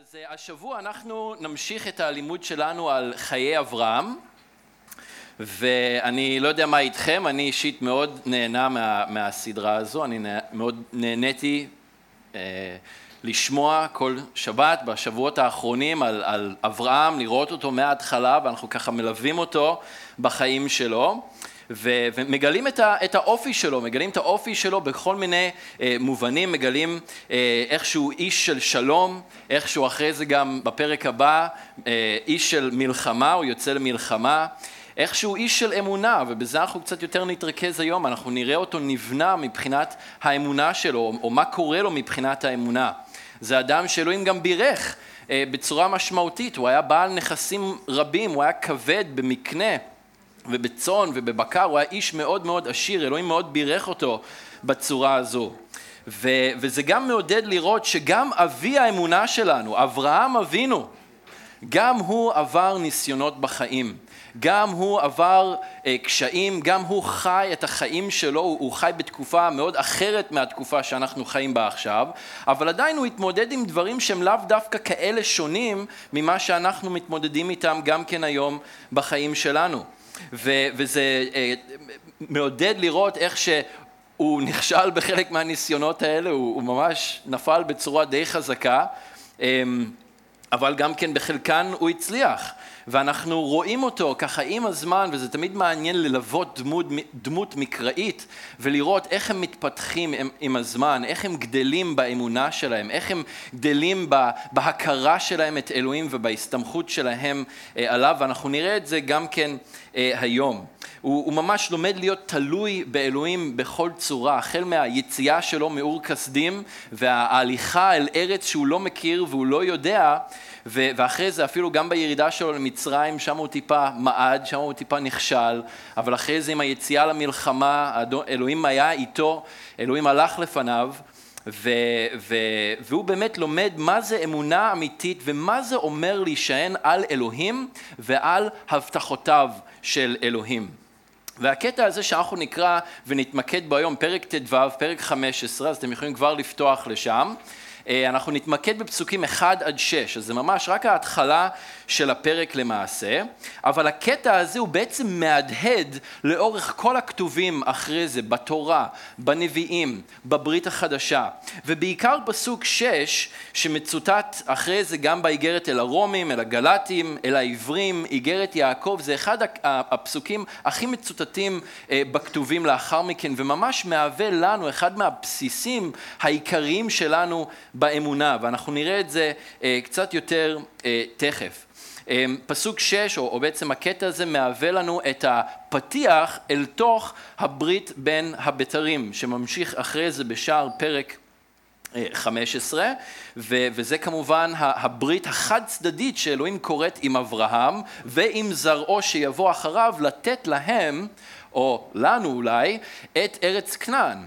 אז השבוע אנחנו נמשיך את הלימוד שלנו על חיי אברהם, ואני לא יודע מה איתכם, אני אישית מאוד נהנה מהסדרה הזו, אני מאוד נהניתי לשמוע כל שבת בשבועות האחרונים על אברהם, לראות אותו מההתחלה, ואנחנו ככה מלווים אותו בחיים שלו. ומגלים את האופי שלו, מגלים את האופי שלו בכל מיני מובנים, מגלים איך שהוא איש של שלום, איך שהוא אחרי זה גם בפרק הבא איש של מלחמה, הוא יוצא למלחמה, איך שהוא איש של אמונה, ובזה אנחנו קצת יותר נתרכז היום, אנחנו נראה אותו נבנה מבחינת האמונה שלו, או מה קורה לו מבחינת האמונה. זה אדם שאלוהים גם בירך בצורה משמעותית, הוא היה בעל נכסים רבים, הוא היה כבד במקנה, ובצון ובבקר, הוא היה איש מאוד מאוד עשיר, אלוהים מאוד בירך אותו בצורה הזו. וזה גם מעודד לראות שגם אבי האמונה שלנו, אברהם אבינו, גם הוא עבר ניסיונות בחיים, גם הוא עבר קשיים, גם הוא חי את החיים שלו, הוא חי בתקופה מאוד אחרת מהתקופה שאנחנו חיים בה עכשיו, אבל עדיין הוא התמודד עם דברים שהם לאו דווקא כאלה שונים ממה שאנחנו מתמודדים איתם גם כן היום בחיים שלנו. וזה מעודד לראות איך שהוא נכשל בחלק מהניסיונות האלה, הוא ממש נפל בצורה די חזקה, אבל גם כן בחלקן הוא הצליח, ואנחנו רואים אותו ככה עם הזמן, וזה תמיד מעניין ללוות דמות מקראית, ולראות איך הם מתפתחים עם הזמן, איך הם גדלים באמונה שלהם, איך הם גדלים בהכרה שלהם את אלוהים ובהסתמכות שלהם עליו, ואנחנו נראה את זה גם כן היום. הוא ממש לומד להיות תלוי באלוהים בכל צורה, החל מהיציאה שלו מאור כסדים, וההליכה אל ארץ שהוא לא מכיר והוא לא יודע, ואחרי זה אפילו גם בירידה שלו למצרים, שם הוא טיפה מעד, שם הוא טיפה נכשל, אבל אחרי זה עם היציאה למלחמה, אלוהים היה איתו, אלוהים הלך לפניו, והוא באמת לומד מה זה אמונה אמיתית, ומה זה אומר להישען על אלוהים ועל הבטחותיו של אלוהים. והקטע הזה שאנחנו נקרא ונתמקד בו היום, פרק ט"ו, פרק 15, אז אתם יכולים כבר לפתוח לשם, אנחנו נתמקד בפסוקים 1-6, אז זה ממש רק ההתחלה של הפרק למעשה, אבל הקטע הזה הוא בעצם מהדהד לאורך כל הכתובים אחרי זה, בתורה, בנביאים, בברית החדשה, ובעיקר פסוק 6 שמצוטט אחרי זה גם באיגרת אל הרומים, אל הגלטים, אל העברים, איגרת יעקב, זה אחד הפסוקים הכי מצוטטים בכתובים לאחר מכן, וממש מהווה לנו אחד מהבסיסים העיקריים שלנו באמונה, ואנחנו נראה את זה קצת יותר תכף. פסוק 6, או בעצם הקטע הזה, מהווה לנו את הפתיח אל תוך הברית בין הבתרים, שממשיך אחרי זה בשאר פרק 15, וזה כמובן הברית החד צדדית שאלוהים קוראת עם אברהם, ועם זרעו שיבוא אחריו, לתת להם, או לנו אולי, את ארץ כנען,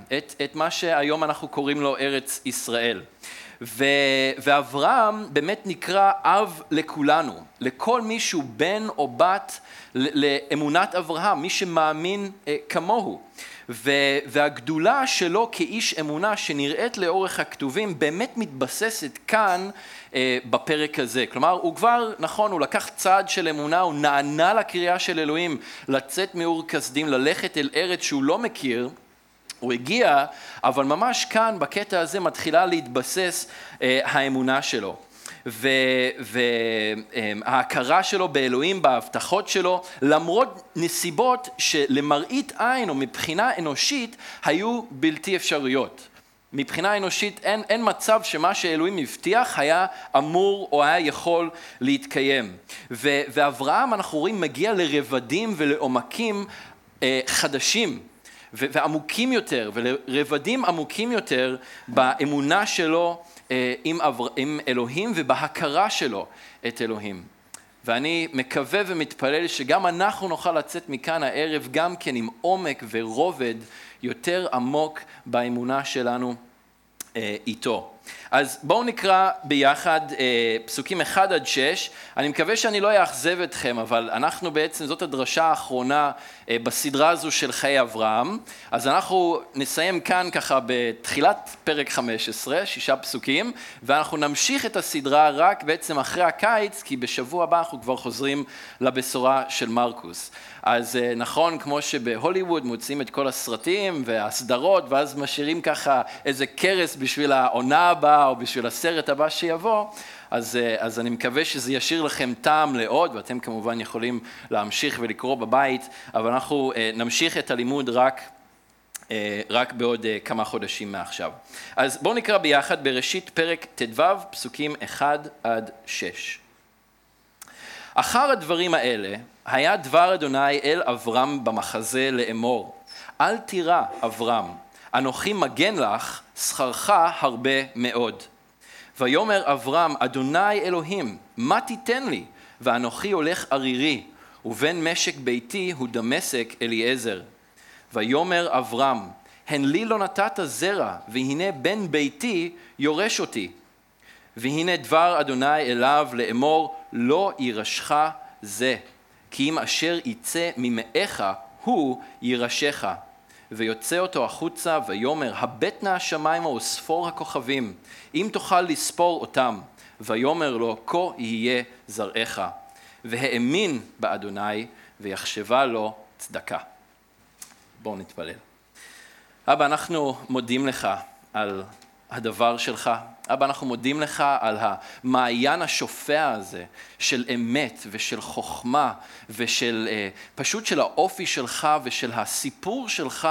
את מה שהיום אנחנו קוראים לו ארץ ישראל. ואברהם באמת נקרא אב לכולנו, לכל מי שהוא בן או בת לאמונת אברהם, מי שמאמין כמוהו. והגדולה שלו כאיש אמונה שנראית לאורך הכתובים באמת מתבססת כאן בפרק הזה. כלומר, הוא כבר, נכון, הוא לקח צעד של אמונה, הוא נענה לקריאה של אלוהים לצאת מאור כסדים, ללכת אל ארץ שהוא לא מכיר, הוא הגיע, אבל ממש כאן בקטע הזה מתחילה להתבסס האמונה שלו. וההכרה שלו באלוהים, בהבטחות שלו, למרות נסיבות שלמראית עין או מבחינה אנושית היו בלתי אפשריות. מבחינה אנושית אין מצב שמה שאלוהים מבטיח היה אמור או היה יכול להתקיים. ואברהם, אנחנו רואים, מגיע לרבדים ולעומקים חדשים ועמוקים יותר, ולרבדים עמוקים יותר באמונה שלו עם אלוהים ובהכרה שלו את אלוהים. ואני מקווה ומתפלל שגם אנחנו נוכל לצאת מכאן הערב גם כן עם עומק ורובד יותר עמוק באמונה שלנו איתו. אז בואו נקרא ביחד פסוקים 1-6, אני מקווה שאני לא אאכזב אתכם, אבל אנחנו בעצם, זאת הדרשה האחרונה בסדרה הזו של חיי אברהם, אז אנחנו נסיים כאן ככה בתחילת פרק 15, 6 פסוקים, ואנחנו נמשיך את הסדרה רק בעצם אחרי הקיץ, כי בשבוע הבא אנחנו כבר חוזרים לבשורה של מרקוס. אז נכון, כמו שבהוליווד מוצאים את כל הסרטים והסדרות, ואז משאירים ככה איזה קרס בשביל העונה הבאה, או בשביל הסרט הבא שיבוא, אז אני מקווה שזה ישאיר לכם טעם לעוד, ואתם כמובן יכולים להמשיך ולקרוא בבית, אבל אנחנו נמשיך את הלימוד רק בעוד כמה חודשים מעכשיו. אז בואו נקרא ביחד בראשית פרק ט"ו, פסוקים 1-6. אחר הדברים האלה, היה דבר אדוני אל אברהם במחזה לאמור, אל תירא אברהם, אנוכי מגן לך, שכרך הרבה מאוד. ויאמר אברהם, אדוני אלוהים, מה תיתן לי? ואנוכי הולך ערירי, ובין משק ביתי הוא דמשק אליעזר. ויאמר אברהם, הן לי לא נתת זרע, והנה בן ביתי יורש אותי. והנה דבר אדוני אליו לאמור, לא ירשך זה, כי אם אשר יצא ממאיך הוא ירשך. ויוצא אותו החוצה ויאמר, הבט נא השמיימה וספור הכוכבים, אם תוכל לספור אותם. ויאמר לו, כה יהיה זרעך. והאמין באדוני ויחשבה לו צדקה. בואו נתפלל. אבא, אנחנו מודים לך על הדבר שלך. אבא, אנחנו מודים לך על המעיין השופע הזה של אמת ושל חוכמה ושל פשוט של האופי שלך ושל הסיפור שלך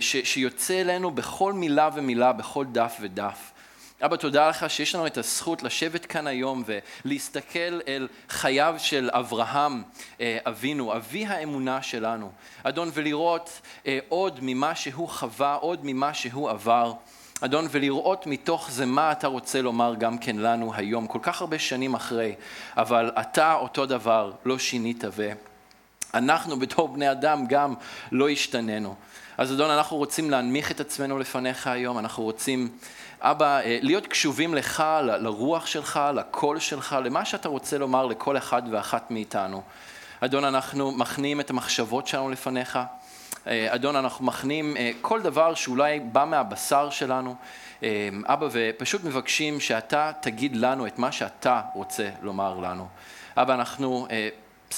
שיוצא אלינו בכל מילה ומילה, בכל דף ודף. אבא, תודה לך שיש לנו את הזכות לשבת כאן היום ולהסתכל אל חייו של אברהם אבינו, אבי האמונה שלנו, אדון, ולראות עוד ממה שהוא חווה, עוד ממה שהוא עבר. אדון, ולראות מתוך זה מה אתה רוצה לומר גם כן לנו היום, כל כך הרבה שנים אחרי, אבל אתה אותו דבר, לא שינית ואנחנו בתור בני אדם גם לא השתננו. אז אדון, אנחנו רוצים להנמיך את עצמנו לפניך היום, אנחנו רוצים, אבא, להיות קשובים לך, לרוח שלך, לקול שלך, למה שאתה רוצה לומר לכל אחד ואחת מאיתנו. אדון, אנחנו מכניעים את המחשבות שלנו לפניך, אדון, אנחנו מכנים כל דבר שאולי בא מהבשר שלנו, אבא, ופשוט מבקשים שאתה תגיד לנו את מה שאתה רוצה לומר לנו. אבא, אנחנו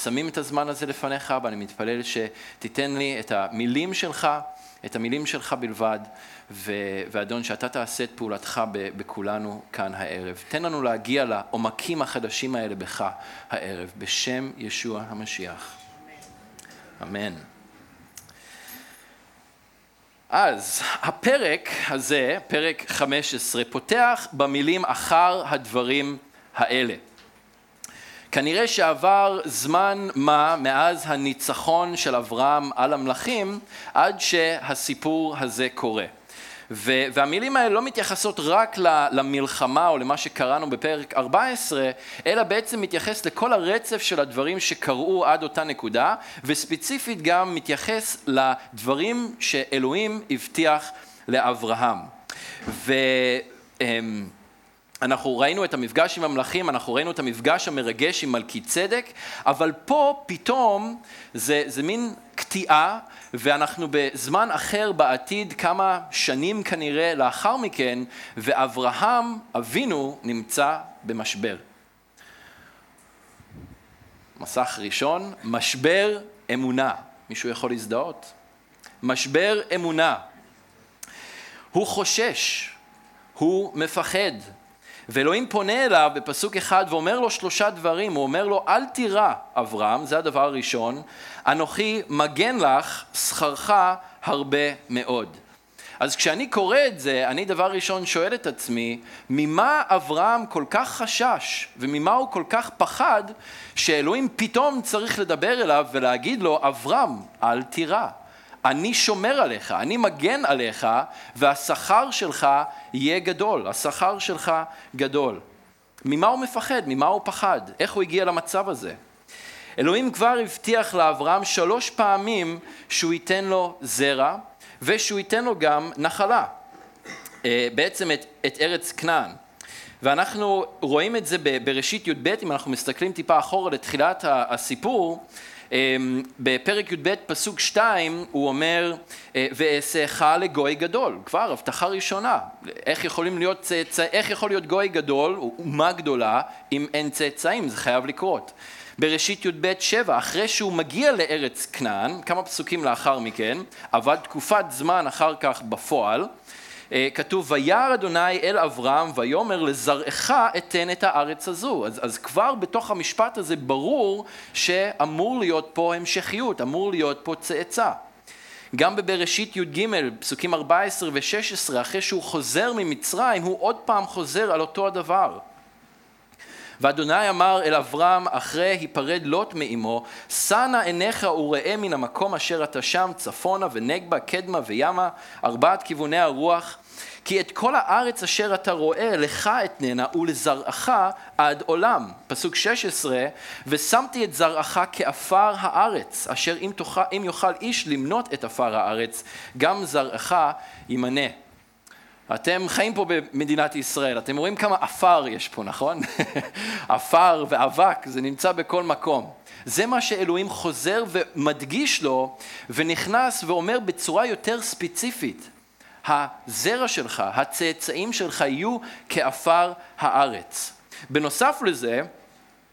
שמים את הזמן הזה לפניך, אבא, אני מתפלל שתיתן לי את המילים שלך, את המילים שלך בלבד, ואדון, שאתה תעשה את פעולתך בכולנו כאן הערב. תן לנו להגיע לעומקים החדשים האלה בך הערב, בשם ישוע המשיח. אמן. אז הפרק הזה, פרק 15, פותח במילים אחר הדברים האלה. כנראה שעבר זמן מה מאז הניצחון של אברהם על המלכים עד שהסיפור הזה קורה. והמילים האלה לא מתייחסות רק למלחמה או למה שקראנו בפרק 14, אלא בעצם מתייחס לכל הרצף של הדברים שקראו עד אותה נקודה, וספציפית גם מתייחס לדברים שאלוהים הבטיח לאברהם. אנחנו ראינו את המפגש עם המלכים, אנחנו ראינו את המפגש המרגש עם מלכיצדק, אבל פה פתאום זה מין קטיעה, ואנחנו בזמן אחר בעתיד, כמה שנים כנראה לאחר מכן, ואברהם אבינו נמצא במשבר. מסך ראשון, משבר אמונה. מישהו יכול להזדהות? משבר אמונה. הוא חושש, הוא מפחד. ואלוהים פונה אליו בפסוק אחד ואומר לו 3 דברים, הוא אומר לו, אל תירא אברהם, זה הדבר הראשון, אנוכי מגן לך, שכרך הרבה מאוד. אז כשאני קורא את זה, אני דבר ראשון שואל את עצמי, ממה אברהם כל כך חשש וממה הוא כל כך פחד, שאלוהים פתאום צריך לדבר אליו ולהגיד לו, אברהם, אל תירא, אני שומר עליך, אני מגן עליך, והשכר שלך יהיה גדול, השכר שלך גדול. ממה הוא מפחד? ממה הוא פחד? איך הוא הגיע למצב הזה? אלוהים כבר הבטיח לאברהם 3 פעמים שהוא ייתן לו זרע, ושהוא ייתן לו גם נחלה. בעצם את ארץ כנען. ואנחנו רואים את זה בראשית י"ב, אם אנחנו מסתכלים טיפה אחורה לתחילת הסיפור, בפרק י"ב פסוק 2 הוא אומר ואעשך לגוי גדול, כבר הבטחה ראשונה, איך יכול להיות גוי גדול, אומה גדולה, אם אין צאצאים, זה חייב לקרות. בראשית י"ב 7, אחרי שהוא מגיע לארץ כנען, כמה פסוקים לאחר מכן, אבל תקופת זמן אחר כך בפועל, כתוב וירא אדוני אל אברהם ויאמר לזרעך אתן את הארץ הזו. אז כבר בתוך המשפט הזה ברור שאמור להיות פה המשכיות, אמור להיות פה צאצא. גם בבראשית י"ג פסוקים 14 ו-16 אחרי שהוא חוזר ממצרים הוא עוד פעם חוזר על אותו הדבר. ואדוני אמר אל אברהם אחרי היפרד לוט מאמו, שא נא עיניך וראה מן המקום אשר אתה שם צפונה ונגבה קדמה וימה ארבעת כיווני הרוח, כי את כל הארץ אשר אתה רואה לך אתננה ולזרעך עד עולם. פסוק 16, ושמתי את זרעך כעפר הארץ אשר אם יוכל איש למנות את עפר הארץ גם זרעך ימנה. אתם חיים פה במדינת ישראל, אתם רואים כמה אפר יש פה, נכון? אפר ואבק, זה נמצא בכל מקום. זה מה שאלוהים חוזר ומדגיש לו, ונכנס ואומר בצורה יותר ספציפית, הזרע שלך, הצאצאים שלך יהיו כאפר הארץ. בנוסף לזה,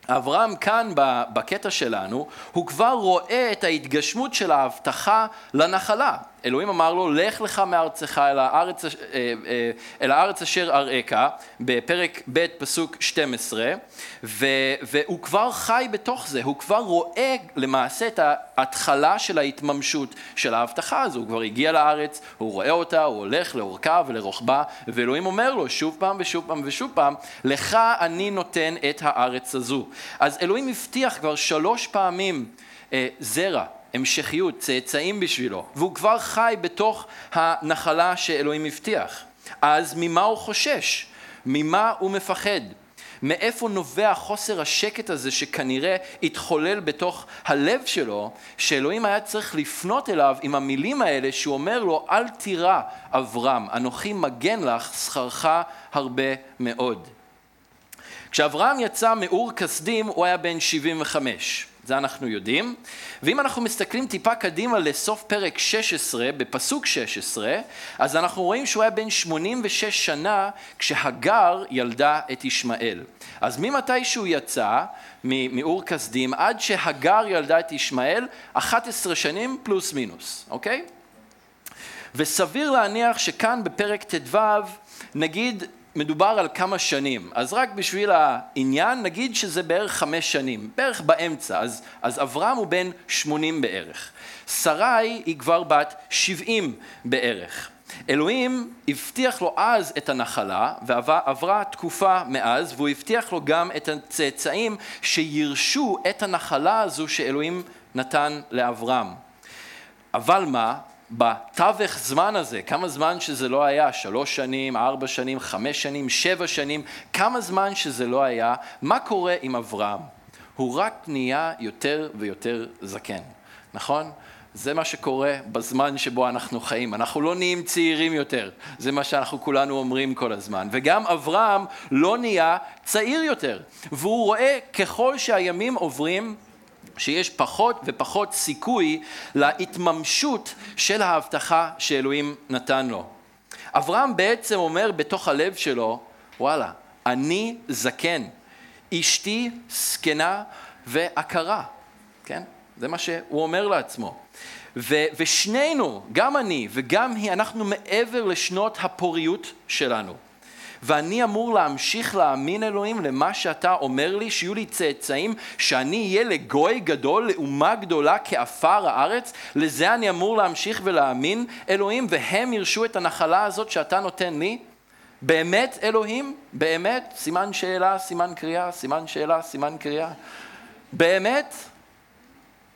אברהם כאן בקטע שלנו, הוא כבר רואה את ההתגשמות של ההבטחה לנחלה. אלוהים אמר לו, לך לך מארצך אל הארץ אשר אראך, בפרק ב' פסוק 12, והוא כבר חי בתוך זה, הוא כבר רואה למעשה את ההתחלה של ההתממשות של ההבטחה הזו, הוא כבר הגיע לארץ, הוא רואה אותה, הוא הולך לאורכה ולרוחבה, ואלוהים אומר לו שוב פעם ושוב פעם ושוב פעם, לך אני נותן את הארץ הזו. אז אלוהים הבטיח כבר 3 פעמים זרע, המשכיות, צאצאים בשבילו, והוא כבר חי בתוך הנחלה שאלוהים מבטיח. אז ממה הוא חושש? ממה הוא מפחד? מאיפה נובע חוסר השקט הזה שכנראה התחולל בתוך הלב שלו, שאלוהים היה צריך לפנות אליו עם המילים האלה שהוא אומר לו, אל תירא אברהם, אנוכי מגן לך, שכרך הרבה מאוד. כשאברהם יצא מאור כסדים הוא היה בן 75. זה אנחנו יודעים, ואם אנחנו מסתכלים טיפה קדימה לסוף פרק 16, בפסוק 16, אז אנחנו רואים שהוא היה בן 86 שנה כשהגר ילדה את ישמעאל. אז ממתי שהוא יצא מאור כסדים עד שהגר ילדה את ישמעאל, 11 שנים פלוס מינוס, אוקיי? וסביר להניח שכאן בפרק ט"ו נגיד, מדובר על כמה שנים, אז רק בשביל העניין נגיד שזה בערך 5 שנים, בערך באמצע, אז אברהם הוא בן 80 בערך, שרי היא כבר בת 70 בערך. אלוהים הבטיח לו אז את הנחלה, ועברה תקופה מאז, והוא הבטיח לו גם את הצאצאים שירשו את הנחלה הזו שאלוהים נתן לאברהם. אבל מה? בתווך זמן הזה, כמה זמן שזה לא היה, 3 שנים, 4 שנים, 5 שנים, 7 שנים, כמה זמן שזה לא היה, מה קורה עם אברהם? הוא רק נהיה יותר ויותר זקן, נכון? זה מה שקורה בזמן שבו אנחנו חיים, אנחנו לא נהיים צעירים יותר, זה מה שאנחנו כולנו אומרים כל הזמן, וגם אברהם לא נהיה צעיר יותר, והוא רואה ככל שהימים עוברים, שיש פחות ופחות סיכוי להתממשות של ההבטחה שאלוהים נתן לו. אברהם בעצם אומר בתוך הלב שלו, וואלה, אני זקן, אשתי זקנה ועקרה, כן? זה מה שהוא אומר לעצמו. ושנינו, גם אני וגם היא, אנחנו מעבר לשנות הפוריות שלנו. ואני אמור להמשיך להאמין אלוהים למה שאתה אומר לי, שיהיו לי צאצאים, שאני אהיה לגוי גדול, לאומה גדולה כאפר הארץ, לזה אני אמור להמשיך ולהאמין אלוהים, והם ירשו את הנחלה הזאת שאתה נותן לי? באמת אלוהים? באמת? סימן שאלה, סימן קריאה, סימן שאלה, סימן קריאה. באמת?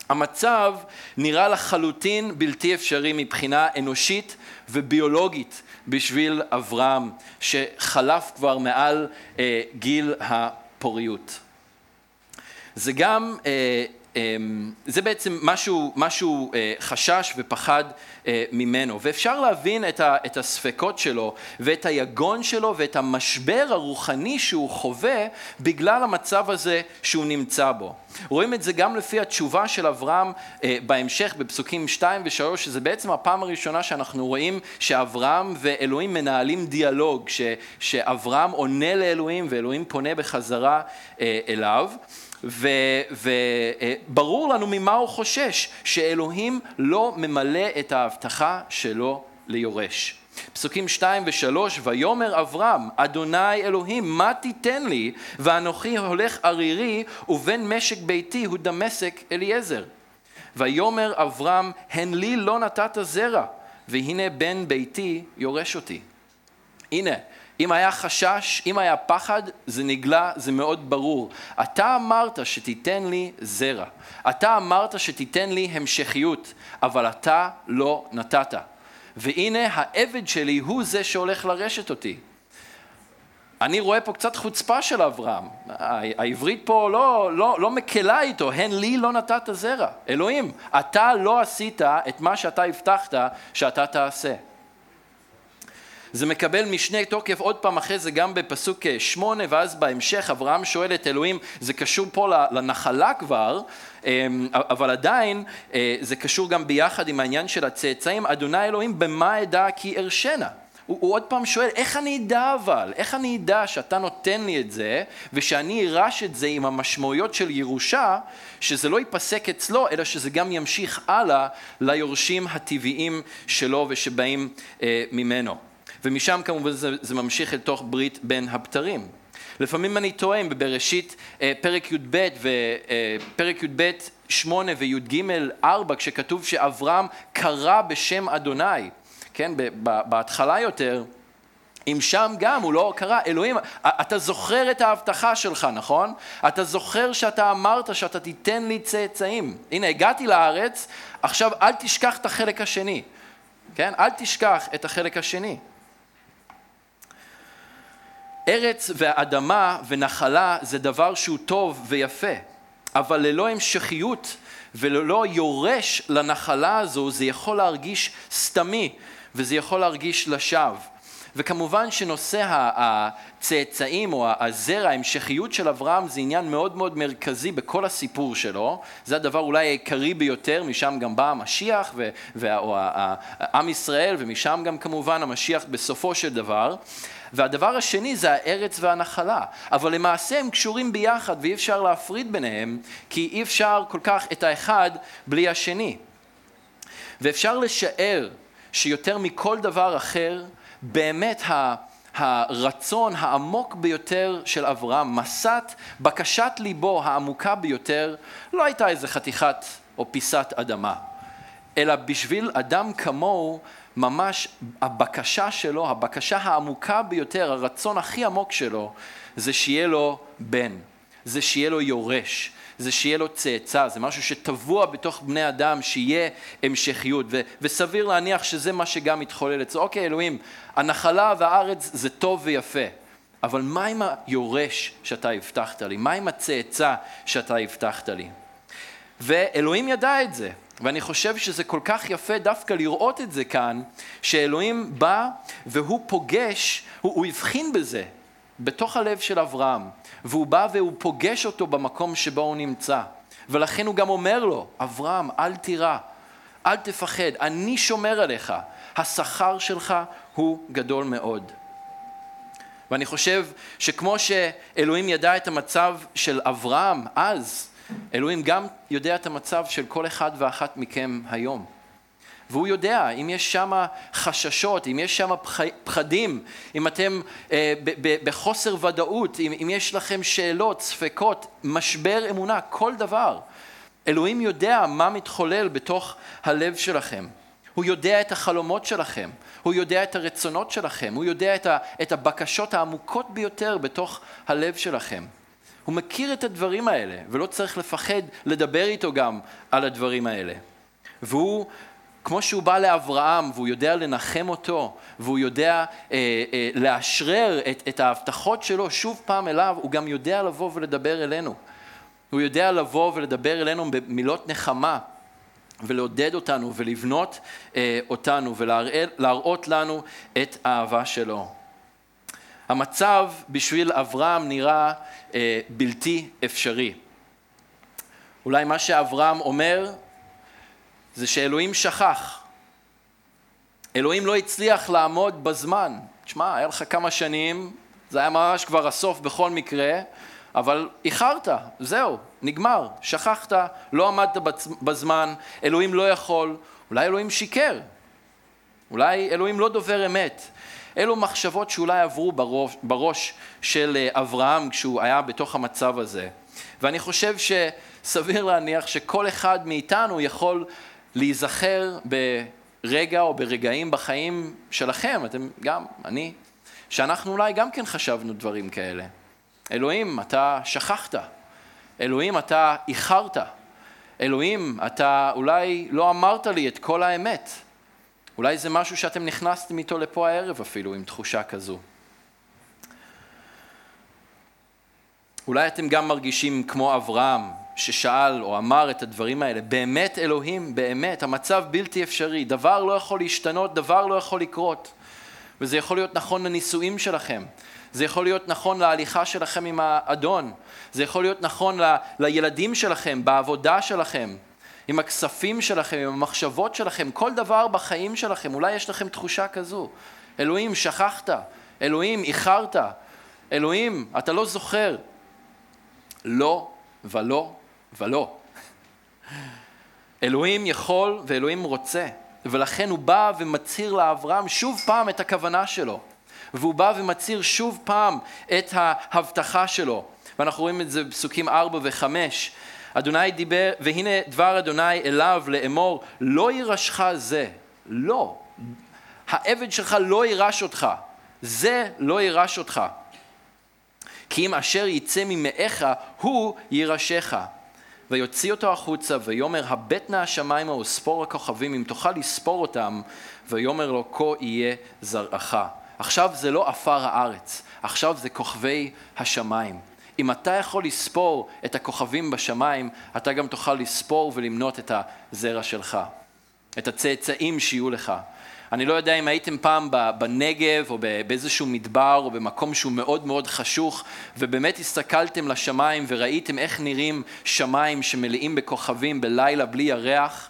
המצב נראה לחלוטין בלתי אפשרי מבחינה אנושית וביולוגית בשביל אברהם שחלף כבר מעל גיל הפוריות. זה גם זה בעצם משהו חשש ופחד ממנו, ואפשר להבין את הספקות שלו ואת היגון שלו ואת המשבר הרוחני שהוא חווה בגלל המצב הזה שהוא נמצא בו. רואים את זה גם לפי התשובה של אברהם בהמשך בפסוקים 2 ו3, שזה בעצם הפעם הראשונה שאנחנו רואים שאברהם ואלוהים מנהלים דיאלוג, שאברהם עונה לאלוהים ואלוהים פונה בחזרה אליו. וברור לנו ממה הוא חושש, שאלוהים לא ממלא את ההבטחה שלו ליורש. פסוקים 2 ו3, ויאמר אברהם, אדוני אלוהים, מה תיתן לי? ואנוכי הולך ערירי, ובין משק ביתי הוא דמשק אליעזר. ויאמר אברהם, הן לי לא נתת זרע, והנה בן ביתי יורש אותי. הנה, אם היה חשש, אם היה פחד, זה נגלה, זה מאוד ברור. אתה אמרת שתיתן לי זרע. אתה אמרת שתיתן לי המשכיות, אבל אתה לא נתת. והנה העבד שלי הוא זה שהולך לרשת אותי. אני רואה פה קצת חוצפה של אברהם. העברית פה לא מקלה איתו, הן לי לא נתת זרע. אלוהים, אתה לא עשית את מה שאתה הבטחת שאתה תעשה. זה מקבל משנה תוקף עוד פעם אחרי זה גם בפסוק 8, ואז בהמשך אברהם שואל את אלוהים, זה קשור פה לנחלה כבר, אבל עדיין זה קשור גם ביחד עם העניין של הצאצאים, אדוני אלוהים, במה אדע כי ארשנה? הוא עוד פעם שואל, איך אני אדע אבל? איך אני אדע שאתה נותן לי את זה, ושאני ארש את זה עם המשמעויות של ירושה, שזה לא ייפסק אצלו, אלא שזה גם ימשיך הלאה ליורשים הטבעיים שלו ושבאים ממנו. ומשם כמובן זה ממשיך אל תוך ברית בין הבתרים. לפעמים אני טועה אם בבראשית פרק י' ב' ופרק י' ב' 8 וי' ג' 4, כשכתוב שאברהם קרא בשם אדוני, כן, בהתחלה יותר, אם שם גם הוא לא קרא, אלוהים, אתה זוכר את ההבטחה שלך, נכון? אתה זוכר שאתה אמרת שאתה תיתן לי צאצאים. הנה, הגעתי לארץ, עכשיו אל תשכח את החלק השני, כן? אל תשכח את החלק השני. ארץ ואדמה ונחלה זה דבר שהוא טוב ויפה, אבל ללא המשכיות וללא יורש לנחלה הזו, זה יכול להרגיש סתמי וזה יכול להרגיש לשווא. וכמובן שנושא הצאצאים או הזרע, ההמשכיות של אברהם, זה עניין מאוד מאוד מרכזי בכל הסיפור שלו. זה הדבר אולי העיקרי ביותר, משם גם בא המשיח או עם ישראל, ומשם גם כמובן המשיח בסופו של דבר. והדבר השני זה הארץ והנחלה, אבל למעשה הם קשורים ביחד ואי אפשר להפריד ביניהם, כי אי אפשר כל כך את האחד בלי השני. ואפשר לשער שיותר מכל דבר אחר, באמת הרצון העמוק ביותר של אברהם, מסת בקשת ליבו העמוקה ביותר, לא הייתה איזה חתיכת או פיסת אדמה, אלא בשביל אדם כמוהו, ממש הבקשה שלו, הבקשה העמוקה ביותר, הרצון הכי עמוק שלו, זה שיהיה לו בן, זה שיהיה לו יורש, זה שיהיה לו צאצא, זה משהו שטבוע בתוך בני אדם, שיהיה המשכיות, וסביר להניח שזה מה שגם מתחולל אצלו. אוקיי, אלוהים, הנחלה והארץ זה טוב ויפה, אבל מה עם היורש שאתה הבטחת לי? מה עם הצאצא שאתה הבטחת לי? ואלוהים ידע את זה. ואני חושב שזה כל כך יפה דווקא לראות את זה כאן, שאלוהים בא והוא פוגש, הוא הבחין בזה, בתוך הלב של אברהם, והוא בא והוא פוגש אותו במקום שבו הוא נמצא. ולכן הוא גם אומר לו, אברהם, אל תירא, אל תפחד, אני שומר עליך, השכר שלך הוא גדול מאוד. ואני חושב שכמו שאלוהים ידע את המצב של אברהם אז, אלוהים גם יודע את המצב של כל אחד ואחת מכם היום. והוא יודע אם יש שם חששות, אם יש שם פחדים, אם אתם בחוסר ודאות, אם יש לכם שאלות, ספקות, משבר אמונה, כל דבר. אלוהים יודע מה מתחולל בתוך הלב שלכם. הוא יודע את החלומות שלכם, הוא יודע את הרצונות שלכם, הוא יודע את הבקשות העמוקות ביותר בתוך הלב שלכם. הוא מכיר את הדברים האלה, ולא צריך לפחד לדבר איתו גם על הדברים האלה. והוא, כמו שהוא בא לאברהם, והוא יודע לנחם אותו, והוא יודע לאשרר את ההבטחות שלו שוב פעם אליו, הוא גם יודע לבוא ולדבר אלינו. הוא יודע לבוא ולדבר אלינו במילות נחמה, ולעודד אותנו ולבנות אותנו ולהראות לנו את האהבה שלו. המצב בשביל אברהם נראה בלתי אפשרי. אולי מה שאברהם אומר זה שאלוהים שכח. אלוהים לא הצליח לעמוד בזמן. תשמע, היה לך כמה שנים, זה היה ממש כבר הסוף בכל מקרה, אבל איחרת, זהו, נגמר, שכחת, לא עמדת בזמן, אלוהים לא יכול, אולי אלוהים שיקר, אולי אלוהים לא דובר אמת. אלו מחשבות שאולי עברו בראש של אברהם כשהוא היה בתוך המצב הזה. ואני חושב שסביר להניח שכל אחד מאיתנו יכול להיזכר ברגע או ברגעים בחיים שלכם, אתם גם, אני, שאנחנו אולי גם כן חשבנו דברים כאלה. אלוהים, אתה שכחת. אלוהים, אתה איחרת. אלוהים, אתה אולי לא אמרת לי את כל האמת. אולי זה משהו שאתם נכנסתם איתו לפה הערב אפילו, עם תחושה כזו. אולי אתם גם מרגישים כמו אברהם, ששאל או אמר את הדברים האלה. באמת אלוהים, באמת, המצב בלתי אפשרי. דבר לא יכול להשתנות, דבר לא יכול לקרות. וזה יכול להיות נכון לנישואים שלכם. זה יכול להיות נכון להליכה שלכם עם האדון. זה יכול להיות נכון לילדים שלכם, בעבודה שלכם, עם הכספים שלכם, עם המחשבות שלכם, כל דבר בחיים שלכם. אולי יש לכם תחושה כזו. אלוהים, שכחת. אלוהים, איחרת. אלוהים, אתה לא זוכר. לא ולא ולא. אלוהים יכול ואלוהים רוצה. ולכן הוא בא ומצהיר לאברהם שוב פעם את הכוונה שלו. והוא בא ומצהיר שוב פעם את ההבטחה שלו. ואנחנו רואים את זה בפסוקים 4 ו-5. אדוני דיבר, והנה דבר אדוני אליו לאמור, לא יירשך זה. לא. העבד שלך לא יירש אותך. זה לא יירש אותך. כי אם אשר יצא ממאיך, הוא יירשך. ויוציא אותו החוצה, ויאמר הבט נא השמיימה וספור הכוכבים, אם תוכל לספור אותם, ויאמר לו כה יהיה זרעך. עכשיו זה לא אפר הארץ, עכשיו זה כוכבי השמיים. אם אתה יכול לספור את הכוכבים בשמיים, אתה גם תוכל לספור ולמנות את הזרע שלך, את הצאצאים שיהיו לך. אני לא יודע אם הייתם פעם בנגב או באיזשהו מדבר או במקום שהוא מאוד מאוד חשוך, ובאמת הסתכלתם לשמיים וראיתם איך נראים שמיים שמלאים בכוכבים בלילה בלי ירח,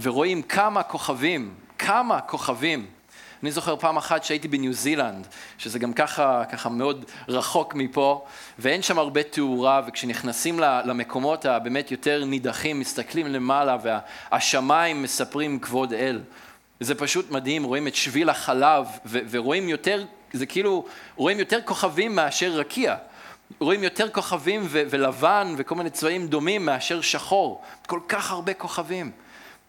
ורואים כמה כוכבים, כמה כוכבים. אני זוכר פעם אחת שהייתי בניו זילנד, שזה גם ככה מאוד רחוק מפה, ואין שם הרבה תאורה, וכשנכנסים למקומות הבאמת יותר נידחים, מסתכלים למעלה, והשמיים מספרים כבוד אל. זה פשוט מדהים, רואים את שביל החלב, ורואים יותר, זה כאילו, רואים יותר כוכבים מאשר רקיע. רואים יותר כוכבים ולבן וכל מיני צבעים דומים מאשר שחור. כל כך הרבה כוכבים.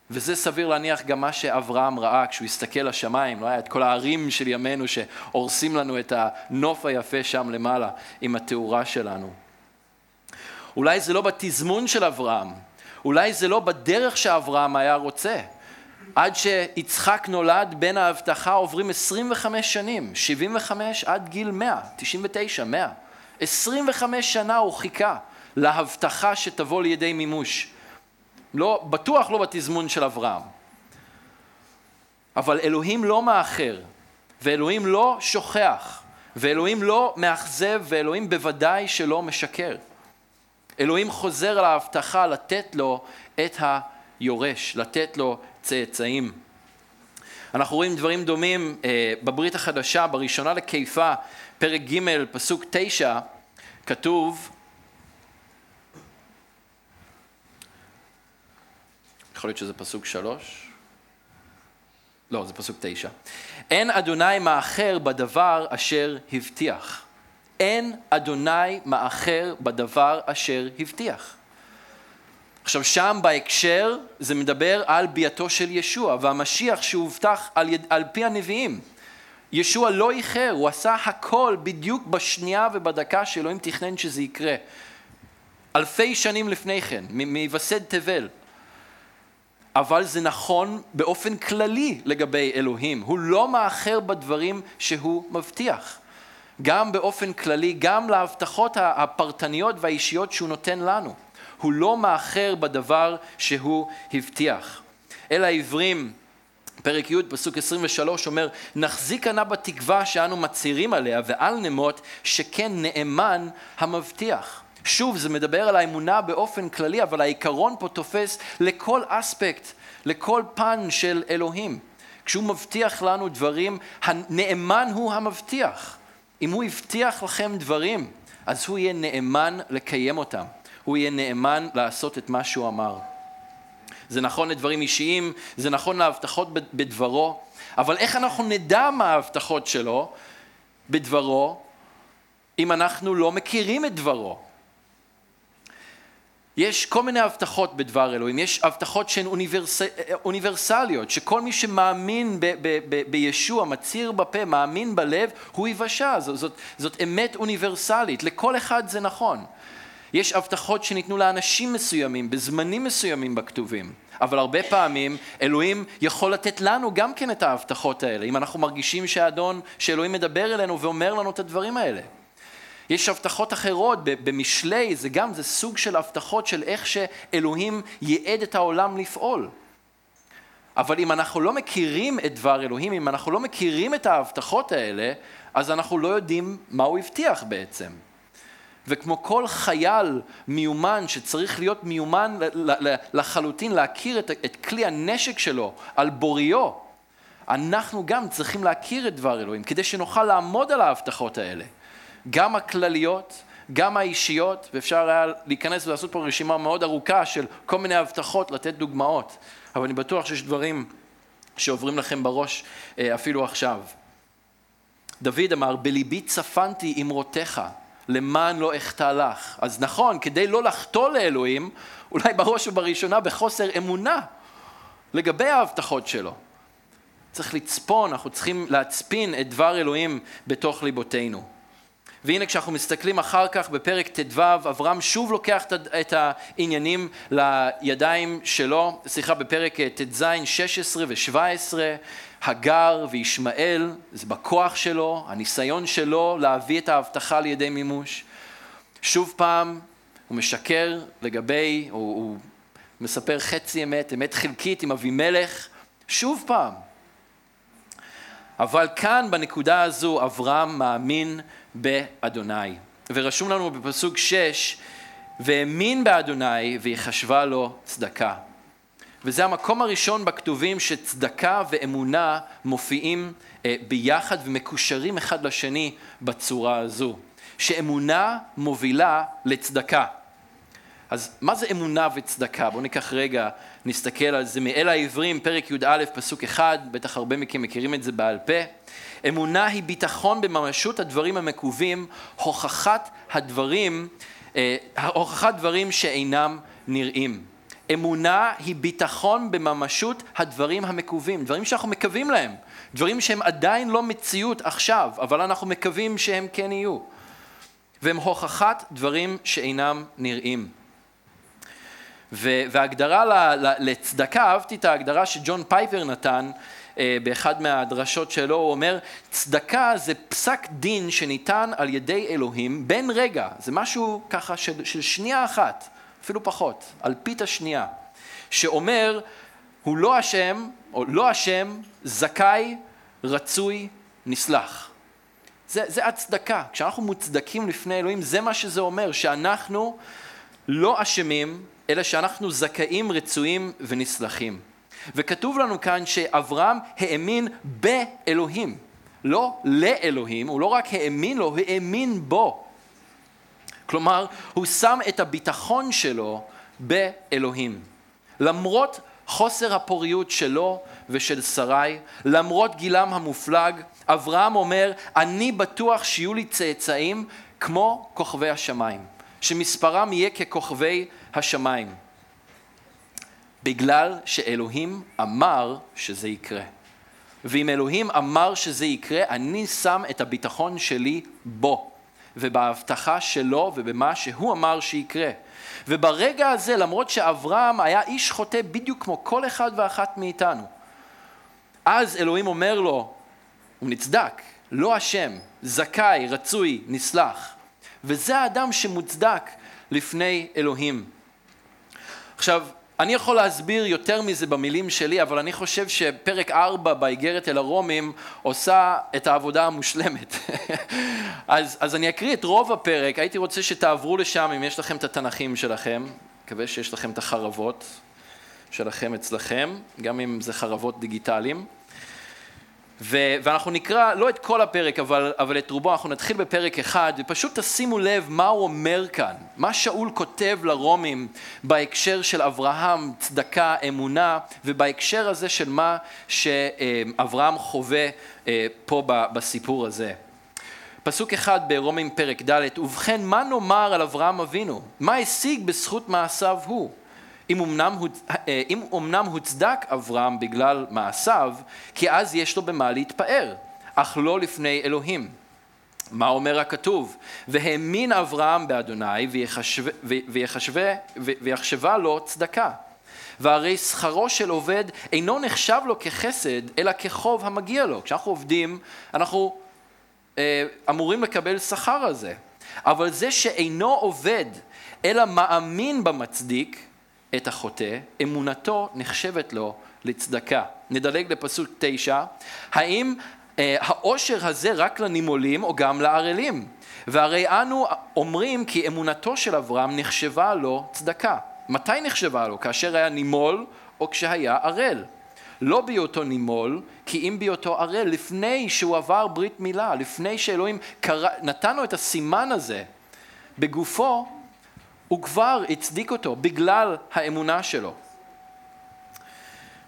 וזה סביר להניח גם מה שאברהם ראה כשהוא הסתכל לשמיים, לא היה את כל הערים של ימינו שהורסים לנו את הנוף היפה שם למעלה עם התאורה שלנו. אולי זה לא בתזמון של אברהם, אולי זה לא בדרך שאברהם היה רוצה. עד שיצחק נולד בין ההבטחה עוברים 25 שנים, 75 עד גיל 100, 99, 100. 25 שנה הוא חיכה להבטחה שתבוא לידי מימוש. לא, בטוח לא בתזמון של אברהם. אבל אלוהים לא מאחר, ואלוהים לא שוכח, ואלוהים לא מאכזב, ואלוהים בוודאי שלא משקר. אלוהים חוזר על ההבטחה לתת לו את היורש, לתת לו צאצאים. אנחנו רואים דברים דומים בברית החדשה, בראשונה לקיפה, פרק ג' פסוק 9, כתוב, יכול להיות שזה פסוק 3? לא, זה פסוק 9. אין אדוני מאחר בדבר אשר הבטיח. אין אדוני מאחר בדבר אשר הבטיח. עכשיו שם בהקשר זה מדבר על ביאתו של ישוע והמשיח שהובטח על פי הנביאים. ישוע לא איחר, הוא עשה הכל בדיוק בשנייה ובדקה שאלוהים תכנן שזה יקרה. אלפי שנים לפני כן, מיווסד תבל. אבל זה נכון באופן כללי לגבי אלוהים. הוא לא מאחר בדברים שהוא מבטיח. גם באופן כללי, גם להבטחות הפרטניות והאישיות שהוא נותן לנו. הוא לא מאחר בדבר שהוא הבטיח. אל העברים, פרק י' פסוק 23 אומר, נחזיק אנו בתקווה שאנו מצהירים עליה ואל נמות, שכן נאמן המבטיח. שוב, זה מדבר על האמונה באופן כללי, אבל העיקרון פה תופס לכל אספקט, לכל פן של אלוהים. כשהוא מבטיח לנו דברים, הנאמן הוא המבטיח. אם הוא הבטיח לכם דברים, אז הוא יהיה נאמן לקיים אותם. הוא יהיה נאמן לעשות את מה שהוא אמר. זה נכון לדברים אישיים, זה נכון להבטחות בדברו, אבל איך אנחנו נדע מה ההבטחות שלו בדברו, אם אנחנו לא מכירים את דברו? יש כל מיני הבטחות בדבר אלוהים, יש הבטחות שהן אוניברסליות, שכל מי שמאמין בישוע, מצהיר בפה, מאמין בלב, הוא יבשע. זאת אמת אוניברסלית, לכל אחד זה נכון. יש הבטחות שניתנו לאנשים מסוימים, בזמנים מסוימים בכתובים, אבל הרבה פעמים אלוהים יכול לתת לנו גם כן את ההבטחות האלה, אם אנחנו מרגישים שאלוהים מדבר אלינו ואומר לנו את הדברים האלה. יש הבטחות אחרות במשלי, זה סוג של הבטחות של איך שאלוהים יעד את העולם לפעול. אבל אם אנחנו לא מכירים את דבר אלוהים, אם אנחנו לא מכירים את ההבטחות האלה, אז אנחנו לא יודעים מה הוא הבטיח בעצם. וכמו כל חייל מיומן שצריך להיות מיומן לחלוטין, להכיר את כלי הנשק שלו על בוריו, אנחנו גם צריכים להכיר את דבר אלוהים, כדי שנוכל לעמוד על ההבטחות האלה. גם הכלליות, גם האישיות, ואפשר היה להיכנס ולעשות פה רשימה מאוד ארוכה של כל מיני הבטחות, לתת דוגמאות. אבל אני בטוח שיש דברים שעוברים לכם בראש אפילו עכשיו. דוד אמר, בליבי צפנתי אמרותיך, למען לא אחטא לך. אז נכון, כדי לא לחטוא לאלוהים, אולי בראש ובראשונה בחוסר אמונה לגבי ההבטחות שלו. צריך לצפון, אנחנו צריכים להצפין את דבר אלוהים בתוך ליבותינו. והנה כשאנחנו מסתכלים אחר כך בפרק ט"ו, אברהם שוב לוקח את העניינים לידיים שלו, בפרק ט"ז 16 ו-17, הגר וישמעאל, זה בכוח שלו, הניסיון שלו להביא את ההבטחה לידי מימוש. שוב פעם הוא משקר לגבי, הוא מספר חצי אמת, אמת חלקית עם אבימלך, שוב פעם. אבל כאן בנקודה הזו אברהם מאמין באדוני. ורשום לנו בפסוק 6, והאמין באדוני ויחשבה לו צדקה. וזה המקום הראשון בכתובים שצדקה ואמונה מופיעים ביחד ומקושרים אחד לשני בצורה הזו. שאמונה מובילה לצדקה. אז מה זה אמונה וצדקה? בואו ניקח רגע, נסתכל על זה מאל העברים, פרק י"א, פסוק 1, בטח הרבה מכם מכירים את זה בעל פה. אמונה היא ביטחון בממשות הדברים המקווים, הוכחת דברים שאינם נראים. אמונה היא ביטחון בממשות הדברים המקווים, דברים שאנחנו מקווים להם, דברים שהם עדיין לא מציאות עכשיו, אבל אנחנו מקווים שהם כן יהיו. והם הוכחת דברים שאינם נראים. וההגדרה לצדקה, אהבתי את ההגדרה שג'ון פייפר נתן באחד מהדרשות שלו, הוא אומר, צדקה זה פסק דין שניתן על ידי אלוהים בן רגע, זה משהו ככה של שנייה אחת, אפילו פחות, על פית השנייה, שאומר, הוא לא אשם, או לא אשם, זכאי, רצוי, נסלח. זה הצדקה, כשאנחנו מוצדקים לפני אלוהים, זה מה שזה אומר, שאנחנו לא אשמים, אלא שאנחנו זכאים, רצויים ונסלחים. וכתוב לנו כאן שאברהם האמין באלוהים, לא לאלוהים, הוא לא רק האמין לו, הוא האמין בו. כלומר, הוא שם את הביטחון שלו באלוהים. למרות חוסר הפוריות שלו ושל שרי, למרות גילם המופלג, אברהם אומר, אני בטוח שיהיו לי צאצאים כמו כוכבי השמיים, שמספרם יהיה ככוכבי השמיים, בגלל שאלוהים אמר שזה יקרה. ואם אלוהים אמר שזה יקרה, אני שם את הביטחון שלי בו, ובהבטחה שלו ובמה שהוא אמר שיקרה. וברגע הזה, למרות שאברהם היה איש חוטא בדיוק כמו כל אחד ואחת מאיתנו, אז אלוהים אומר לו, הוא נצדק, לא אשם, זכאי, רצוי, נסלח. וזה האדם שמוצדק לפני אלוהים. עכשיו, אני יכול להסביר יותר מזה במילים שלי, אבל אני חושב שפרק 4 באיגרת אל הרומים עושה את העבודה המושלמת. אז אני אקריא את רוב הפרק, הייתי רוצה שתעברו לשם אם יש לכם את התנכים שלכם, מקווה שיש לכם את החרבות שלכם אצלכם, גם אם זה חרבות דיגיטליים. ואנחנו נקרא לא את כל הפרק, אבל את רובו. אנחנו נתחיל בפרק אחד, ופשוט תשימו לב מה הוא אומר כאן, מה שאול כותב לרומים בהקשר של אברהם, צדקה, אמונה, ובהקשר הזה של מה שאברהם חווה פה בסיפור הזה. פסוק אחד ברומים פרק ד', ובכן מה נאמר על אברהם אבינו? מה השיג בזכות מעשיו הוא? אם אמנם הוצדק אברהם בגלל מעשיו, כי אז יש לו במה להתפאר, אך לא לפני אלוהים. מה אומר הכתוב? והאמין אברהם באדוני ויחשבה לו צדקה. והרי שכרו של עובד אינו נחשב לו כחסד, אלא כחוב המגיע לו. כשאנחנו עובדים, אנחנו אמורים לקבל שכר הזה. אבל זה שאינו עובד, אלא מאמין במצדיק, את החוטא, אמונתו נחשבת לו לצדקה. נדלג לפסוק 9, האם העושר הזה רק לנימולים או גם לערלים? והרי אנו אומרים כי אמונתו של אברהם נחשבה לו צדקה. מתי נחשבה לו? כאשר היה נימול או כשהיה ערל? לא בהיותו נימול, כי אם בהיותו ערל, לפני שהוא עבר ברית מילה, לפני שאלוהים נתן לו את הסימן הזה בגופו, הוא כבר הצדיק אותו בגלל האמונה שלו.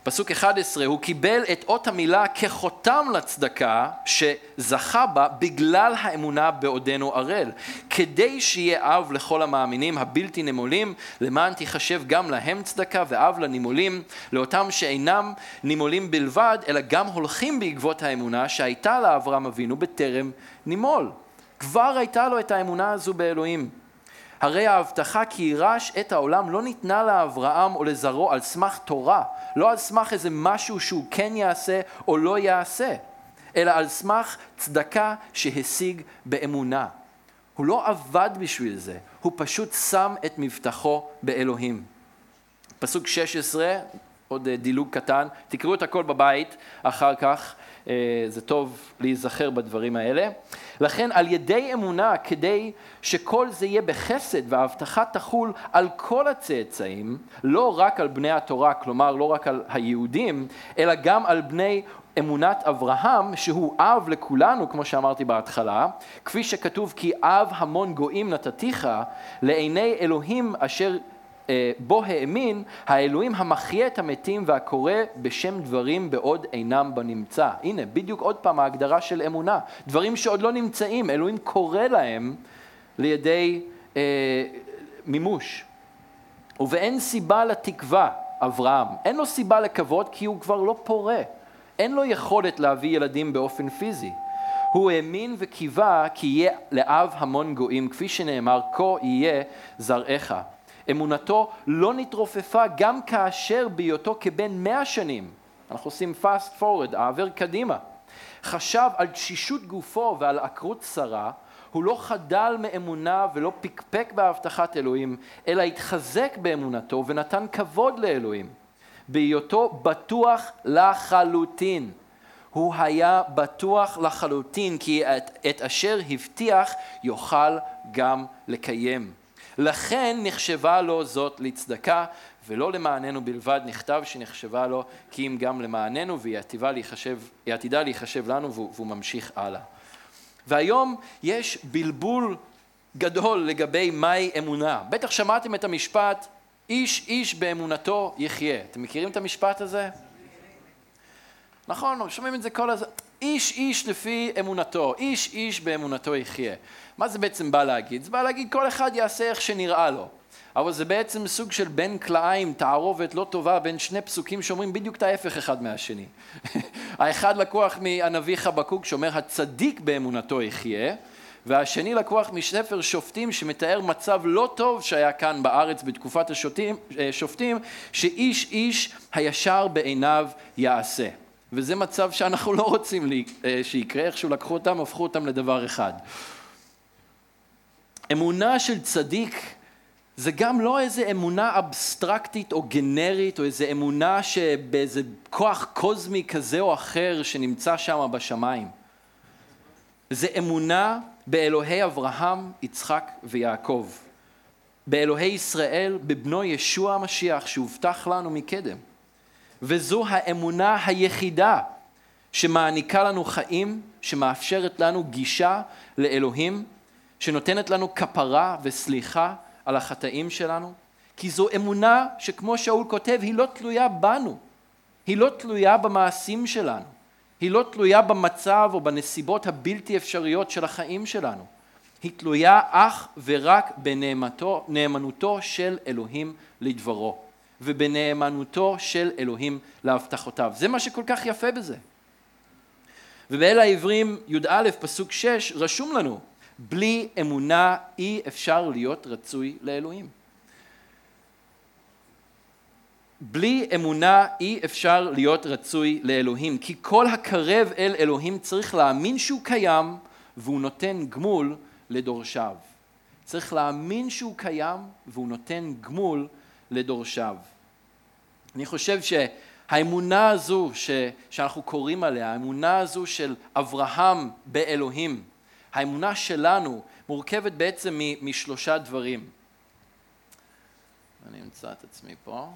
פסוק 11, הוא קיבל את אות המילה כחותם לצדקה שזכה בה בגלל האמונה בעודנו ערל, כדי שיהיה אב לכל המאמינים הבלתי נימולים, למען תיחשב גם להם צדקה ואב לנימולים, לאותם שאינם נימולים בלבד, אלא גם הולכים בעקבות האמונה שהייתה לאברהם אבינו בטרם נימול. כבר הייתה לו את האמונה הזו באלוהים. הרי ההבטחה כי יירש את העולם לא ניתנה לאברהם או לזרעו על סמך תורה, לא על סמך איזה משהו שהוא כן יעשה או לא יעשה, אלא על סמך צדקה שהשיג באמונה. הוא לא עבד בשביל זה, הוא פשוט שם את מבטחו באלוהים. פסוק 16, עוד דילוג קטן, תקראו את הכל בבית אחר כך, זה טוב להיזכר בדברים האלה. לכן על ידי אמונה, כדי שכל זה יהיה בחסד וההבטחה תחול על כל הצאצאים, לא רק על בני התורה, כלומר לא רק על היהודים, אלא גם על בני אמונת אברהם, שהוא אב לכולנו, כמו שאמרתי בהתחלה, כפי שכתוב כי אב המון גויים נתתיך, לעיני אלוהים אשר בו האמין, האלוהים המחיה את המתים והקורא בשם דברים בעוד אינם בנמצא. הנה, בדיוק עוד פעם ההגדרה של אמונה. דברים שעוד לא נמצאים, אלוהים קורא להם לידי מימוש. ואין סיבה לתקווה, אברהם. אין לו סיבה לקוות כי הוא כבר לא פורה. אין לו יכולת להביא ילדים באופן פיזי. הוא האמין וקיווה כי יהיה לאב המון גויים, כפי שנאמר, כה יהיה זרעך. אמונתו לא נתרופפה גם כאשר בהיותו כבן 100 שנים, אנחנו עושים fast forward, העבר קדימה, חשב על תשישות גופו ועל עקרות שרה, הוא לא חדל מאמונה ולא פקפק בהבטחת אלוהים, אלא התחזק באמונתו ונתן כבוד לאלוהים, בהיותו בטוח לחלוטין. הוא היה בטוח לחלוטין כי את אשר הבטיח יוכל גם לקיים. לכן נחשבה לו זאת לצדקה, ולא למעננו בלבד, נכתב שנחשבה לו כי אם גם למעננו, והיא עתידה להיחשב לנו, והוא ממשיך הלאה. והיום יש בלבול גדול לגבי מהי אמונה. בטח שמעתם את המשפט, איש איש באמונתו יחיה. אתם מכירים את המשפט הזה? נכון, שומעים את זה כל הזמן. איש איש לפי אמונתו, איש איש באמונתו יחיה. מה זה בעצם בא להגיד? זה בא להגיד כל אחד יעשה איך שנראה לו. אבל זה בעצם סוג של בין כלאיים, תערובת לא טובה, בין שני פסוקים שאומרים בדיוק את ההפך אחד מהשני. האחד לקוח מהנביא חבקוק שאומר הצדיק באמונתו יחיה, והשני לקוח מספר שופטים שמתאר מצב לא טוב שהיה כאן בארץ בתקופת השופטים, שאיש איש הישר בעיניו יעשה. וזה מצב שאנחנו לא רוצים שיקרה, איכשהו לקחו אותם, הפכו אותם לדבר אחד. אמונה של צדיק זה גם לא איזו אמונה אבסטרקטית או גנרית, או איזו אמונה שבאיזה כוח קוזמי כזה או אחר שנמצא שם בשמיים. זה אמונה באלוהי אברהם, יצחק ויעקב. באלוהי ישראל, בבנו ישוע המשיח שהובטח לנו מקדם. וזו האמונה היחידה שמעניקה לנו חיים, שמאפשרת לנו גישה לאלוהים, שנותנת לנו כפרה וסליחה על החטאים שלנו, כי זו אמונה שכמו שאול כותב, היא לא תלויה בנו, היא לא תלויה במעשים שלנו, היא לא תלויה במצב או בנסיבות הבלתי אפשריות של החיים שלנו, היא תלויה אך ורק בנאמנותו של אלוהים לדברו, ובנאמנותו של אלוהים להבטחותיו. זה מה שכל כך יפה בזה. ובאל העברים י"א פסוק 6 רשום לנו, בלי אמונה אי אפשר להיות רצוי לאלוהים. בלי אמונה אי אפשר להיות רצוי לאלוהים, כי כל הקרב אל אלוהים צריך להאמין שהוא קיים והוא נותן גמול לדורשיו. צריך להאמין שהוא קיים והוא נותן גמול לדורשיו. אני חושב שהאמונה הזו שאנחנו קוראים עליה, האמונה הזו של אברהם באלוהים, האמונה שלנו מורכבת בעצם משלושה דברים. אני אמצא את עצמי פה.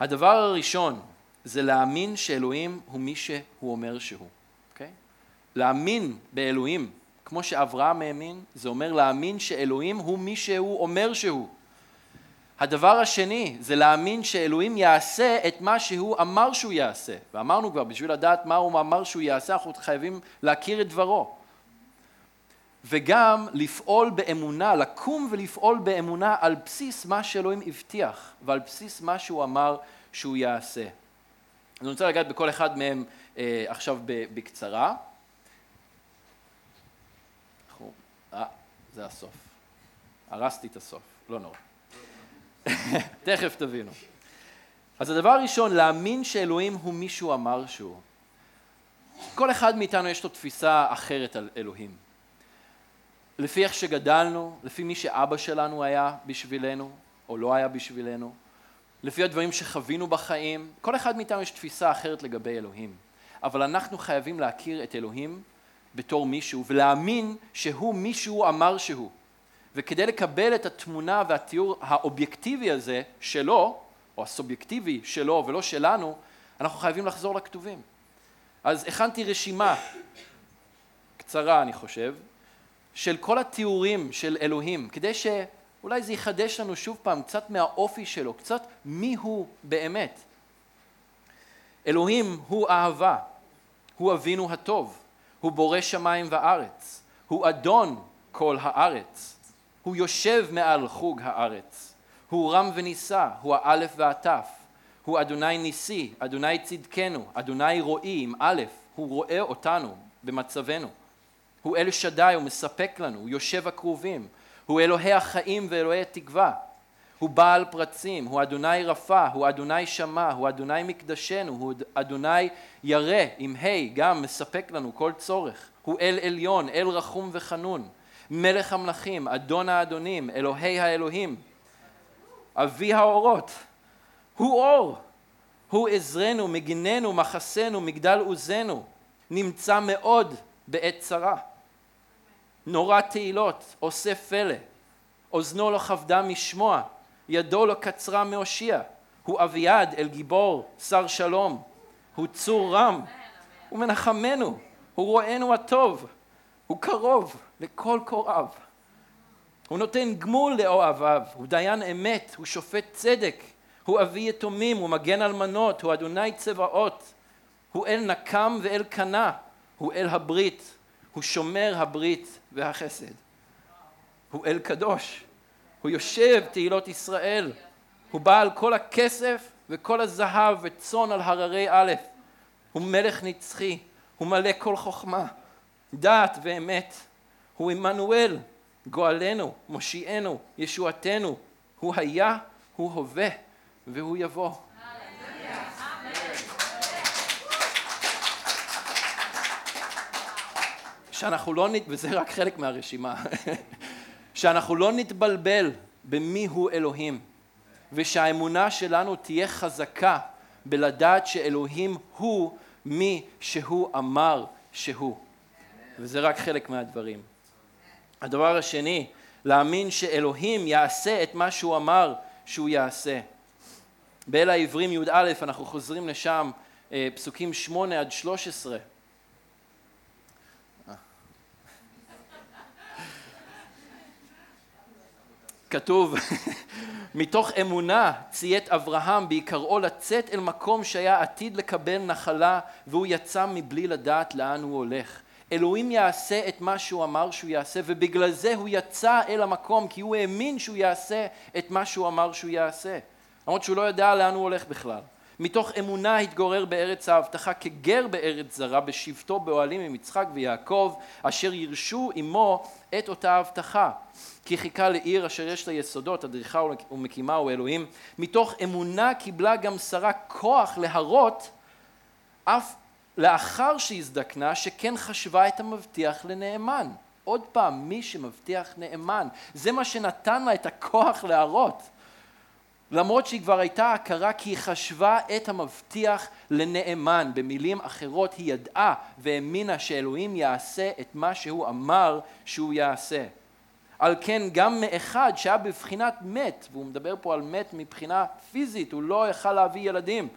הדבר הראשון זה להאמין שאלוהים הוא מי שהוא אומר שהוא. אוקיי? להאמין באלוהים, כמו שאברהם האמין, זה אומר להאמין שאלוהים הוא מי שהוא אומר שהוא. הדבר השני זה להאמין שאלוהים יעשה את מה שהוא אמר שהוא יעשה. ואמרנו כבר, בשביל לדעת מה הוא אמר שהוא יעשה, אנחנו חייבים להכיר את דברו. וגם לפעול באמונה, לקום ולפעול באמונה על בסיס מה שאלוהים הבטיח, ועל בסיס מה שהוא אמר שהוא יעשה. אני רוצה לגעת בכל אחד מהם עכשיו בקצרה. זה הסוף. הרסתי את הסוף, לא נורא. תכף תבינו. אז הדבר הראשון, להאמין שאלוהים הוא מי שהוא אמר שהוא. כל אחד מאיתנו יש לו תפיסה אחרת על אלוהים. לפי איך שגדלנו, לפי מי שאבא שלנו היה בשבילנו או לא היה בשבילנו, לפי הדברים שחווינו בחיים, כל אחד מאיתנו יש תפיסה אחרת לגבי אלוהים. אבל אנחנו חייבים להכיר את אלוהים בתור מישהו ולהאמין שהוא מי שהוא אמר שהוא. וכדי לקבל את התמונה והתיאור האובייקטיבי הזה שלו, או הסובייקטיבי שלו ולא שלנו, אנחנו חייבים לחזור לכתובים. אז הכנתי רשימה, קצרה אני חושב, של כל התיאורים של אלוהים, כדי שאולי זה יחדש לנו שוב פעם קצת מהאופי שלו, קצת מי הוא באמת. אלוהים הוא אהבה, הוא אבינו הטוב, הוא בורא שמיים וארץ, הוא אדון כל הארץ. הוא יושב מעל חוג הארץ, הוא רם ונישא, הוא האלף והתף, הוא אדוני ניסי, אדוני צדקנו, אדוני רואי עם א', הוא רואה אותנו במצבנו, הוא אל שדי, הוא מספק לנו, הוא יושב הקרובים, הוא אלוהי החיים ואלוהי התקווה, הוא בעל פרצים, הוא אדוני רפא, הוא אדוני שמע, הוא אדוני מקדשנו, הוא אדוני ירא עם ה' גם מספק לנו כל צורך, הוא אל עליון, אל רחום וחנון, מלך המלכים, אדון האדונים, אלוהי האלוהים, אבי האורות, הוא אור, הוא עזרנו, מגיננו, מחסנו, מגדל עוזנו, נמצא מאוד בעת צרה, נורא תהילות, עושה פלא, אוזנו לא חבדה משמוע, ידו לא קצרה מאושיע, הוא אביעד, אל גיבור, שר שלום, הוא צור רם, הוא מנחמנו, הוא רואינו הטוב, הוא קרוב לכל קוראיו, הוא נותן גמול לאוהביו, הוא דיין אמת, הוא שופט צדק, הוא אבי יתומים, הוא מגן אלמנות, הוא אדוני צבאות, הוא אל נקם ואל קנה, הוא אל הברית, הוא שומר הברית והחסד, הוא אל קדוש, הוא יושב תהילות ישראל, הוא בעל כל הכסף וכל הזהב וצאן על הררי א', הוא מלך נצחי, הוא מלא כל חוכמה, דעת ואמת, הוא עמנואל, גואלנו, מושיענו, ישועתנו, הוא היה, הוא הווה, והוא יבוא. שאנחנו לא וזה רק חלק מהרשימה, שאנחנו לא נתבלבל במי הוא אלוהים, ושהאמונה שלנו תהיה חזקה בלדעת שאלוהים הוא מי שהוא אמר שהוא. וזה רק חלק מהדברים. הדבר השני, להאמין שאלוהים יעשה את מה שהוא אמר שהוא יעשה. באל העברים י' א', אנחנו חוזרים לשם, פסוקים 8-13. כתוב, מתוך אמונה ציית אברהם בעיקרו לצאת אל מקום שהיה עתיד לקבל נחלה, והוא יצא מבלי לדעת לאן הוא הולך. אלוהים יעשה את מה שהוא אמר שהוא יעשה, ובגלל זה הוא יצא אל המקום, כי הוא האמין שהוא יעשה את מה שהוא אמר שהוא יעשה. למרות שהוא לא ידע לאן הוא הולך בכלל. מתוך אמונה התגורר בארץ ההבטחה כגר בארץ זרה, בשבתו באוהלים עם יצחק ויעקב, אשר ירשו עמו את אותה ההבטחה. כי חיכה לעיר אשר יש לה יסודות, הדריכה ומקימה הוא אלוהים. מתוך אמונה קיבלה גם שרה כוח להרות, אף לאחר שהזדקנה, שכן חשבה את המבטיח לנאמן. עוד פעם, מי שמבטיח נאמן. זה מה שנתן לה את הכוח להרות. למרות שהיא כבר הייתה הכרה, כי היא חשבה את המבטיח לנאמן. במילים אחרות, היא ידעה והאמינה שאלוהים יעשה את מה שהוא אמר שהוא יעשה. על כן גם מאחד שהיה בבחינת מת, והוא מדבר פה על מת מבחינה פיזית, הוא לא יכל להביא ילדים,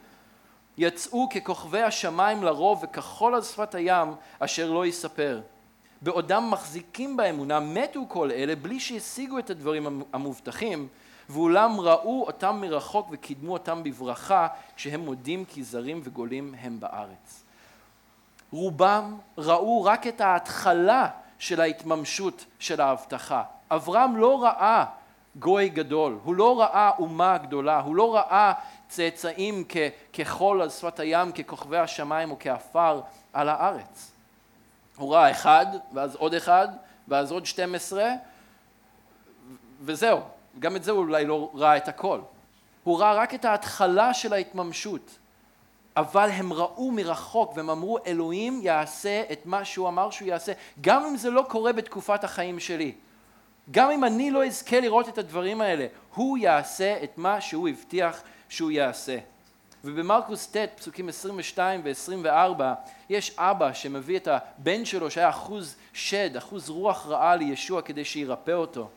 יצאו ככוכבי השמיים לרוב וכחול על שפת הים אשר לא יספר. בעודם מחזיקים באמונה מתו כל אלה בלי שהשיגו את הדברים המובטחים, ואולם ראו אותם מרחוק וקידמו אותם בברכה, כשהם מודים כי זרים וגולים הם בארץ. רובם ראו רק את ההתחלה של ההתממשות של ההבטחה. אברהם לא ראה גוי גדול, הוא לא ראה אומה גדולה, הוא לא ראה צאצאים כחול על שפת הים, ככוכבי השמיים או כאפר על הארץ. הוא ראה אחד, ואז עוד 12, וזהו. גם את זה הוא אולי לא ראה את הכל. הוא ראה רק את ההתחלה של ההתממשות. אבל הם ראו מרחוק והם אמרו, אלוהים יעשה את מה שהוא אמר שהוא יעשה, גם אם זה לא קורה בתקופת החיים שלי. גם אם אני לא אזכה לראות את הדברים האלה, הוא יעשה את מה שהוא הבטיח שהוא יעשה. ובמרקוס ט' פסוקים 22 ו-24, יש אבא שמביא את הבן שלו שהיה אחוז רוח רעה לישוע כדי שירפא אותו.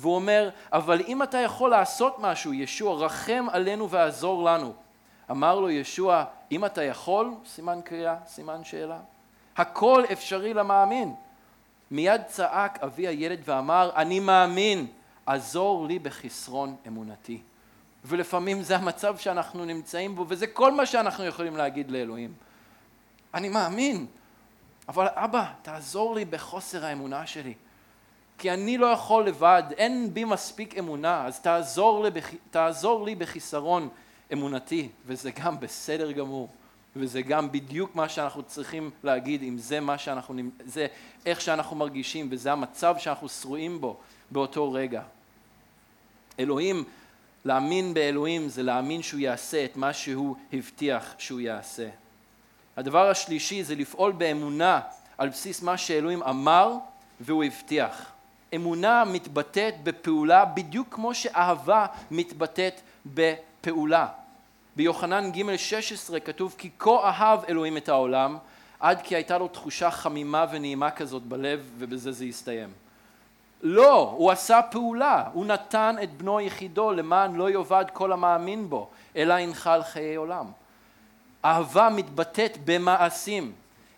והוא אומר, אבל אם אתה יכול לעשות משהו, ישוע, רחם עלינו ועזור לנו. אמר לו ישוע, אם אתה יכול, סימן קריאה, סימן שאלה, הכל אפשרי למאמין. מיד צעק אבי הילד ואמר, אני מאמין, עזור לי בחסרון אמונתי. ולפעמים זה המצב שאנחנו נמצאים בו, וזה כל מה שאנחנו יכולים להגיד לאלוהים. אני מאמין, אבל אבא, תעזור לי בחוסר האמונה שלי. כי אני לא יכול לבד, אין בי מספיק אמונה, אז תעזור לי בחיסרון אמונתי. וזה גם בסדר גמור, וזה גם בדיוק מה שאנחנו צריכים להגיד, אם זה מה שאנחנו, זה איך שאנחנו מרגישים, וזה המצב שאנחנו שרועים בו באותו רגע. אלוהים, להאמין באלוהים זה להאמין שהוא יעשה את מה שהוא הבטיח שהוא יעשה. הדבר השלישי זה לפעול באמונה על בסיס מה שאלוהים אמר והוא הבטיח. אמונה מתבטאת בפעולה בדיוק כמו שאהבה מתבטאת בפעולה. ביוחנן ג' 16 כתוב, כי כה אהב אלוהים את העולם, עד כי הייתה לו תחושה חמימה ונעימה כזאת בלב, ובזה זה הסתיים. לא, הוא עשה פעולה, הוא נתן את בנו יחידו למען לא יאבד כל המאמין בו, אלא ינחל חיי עולם. אהבה מתבטאת במעשים.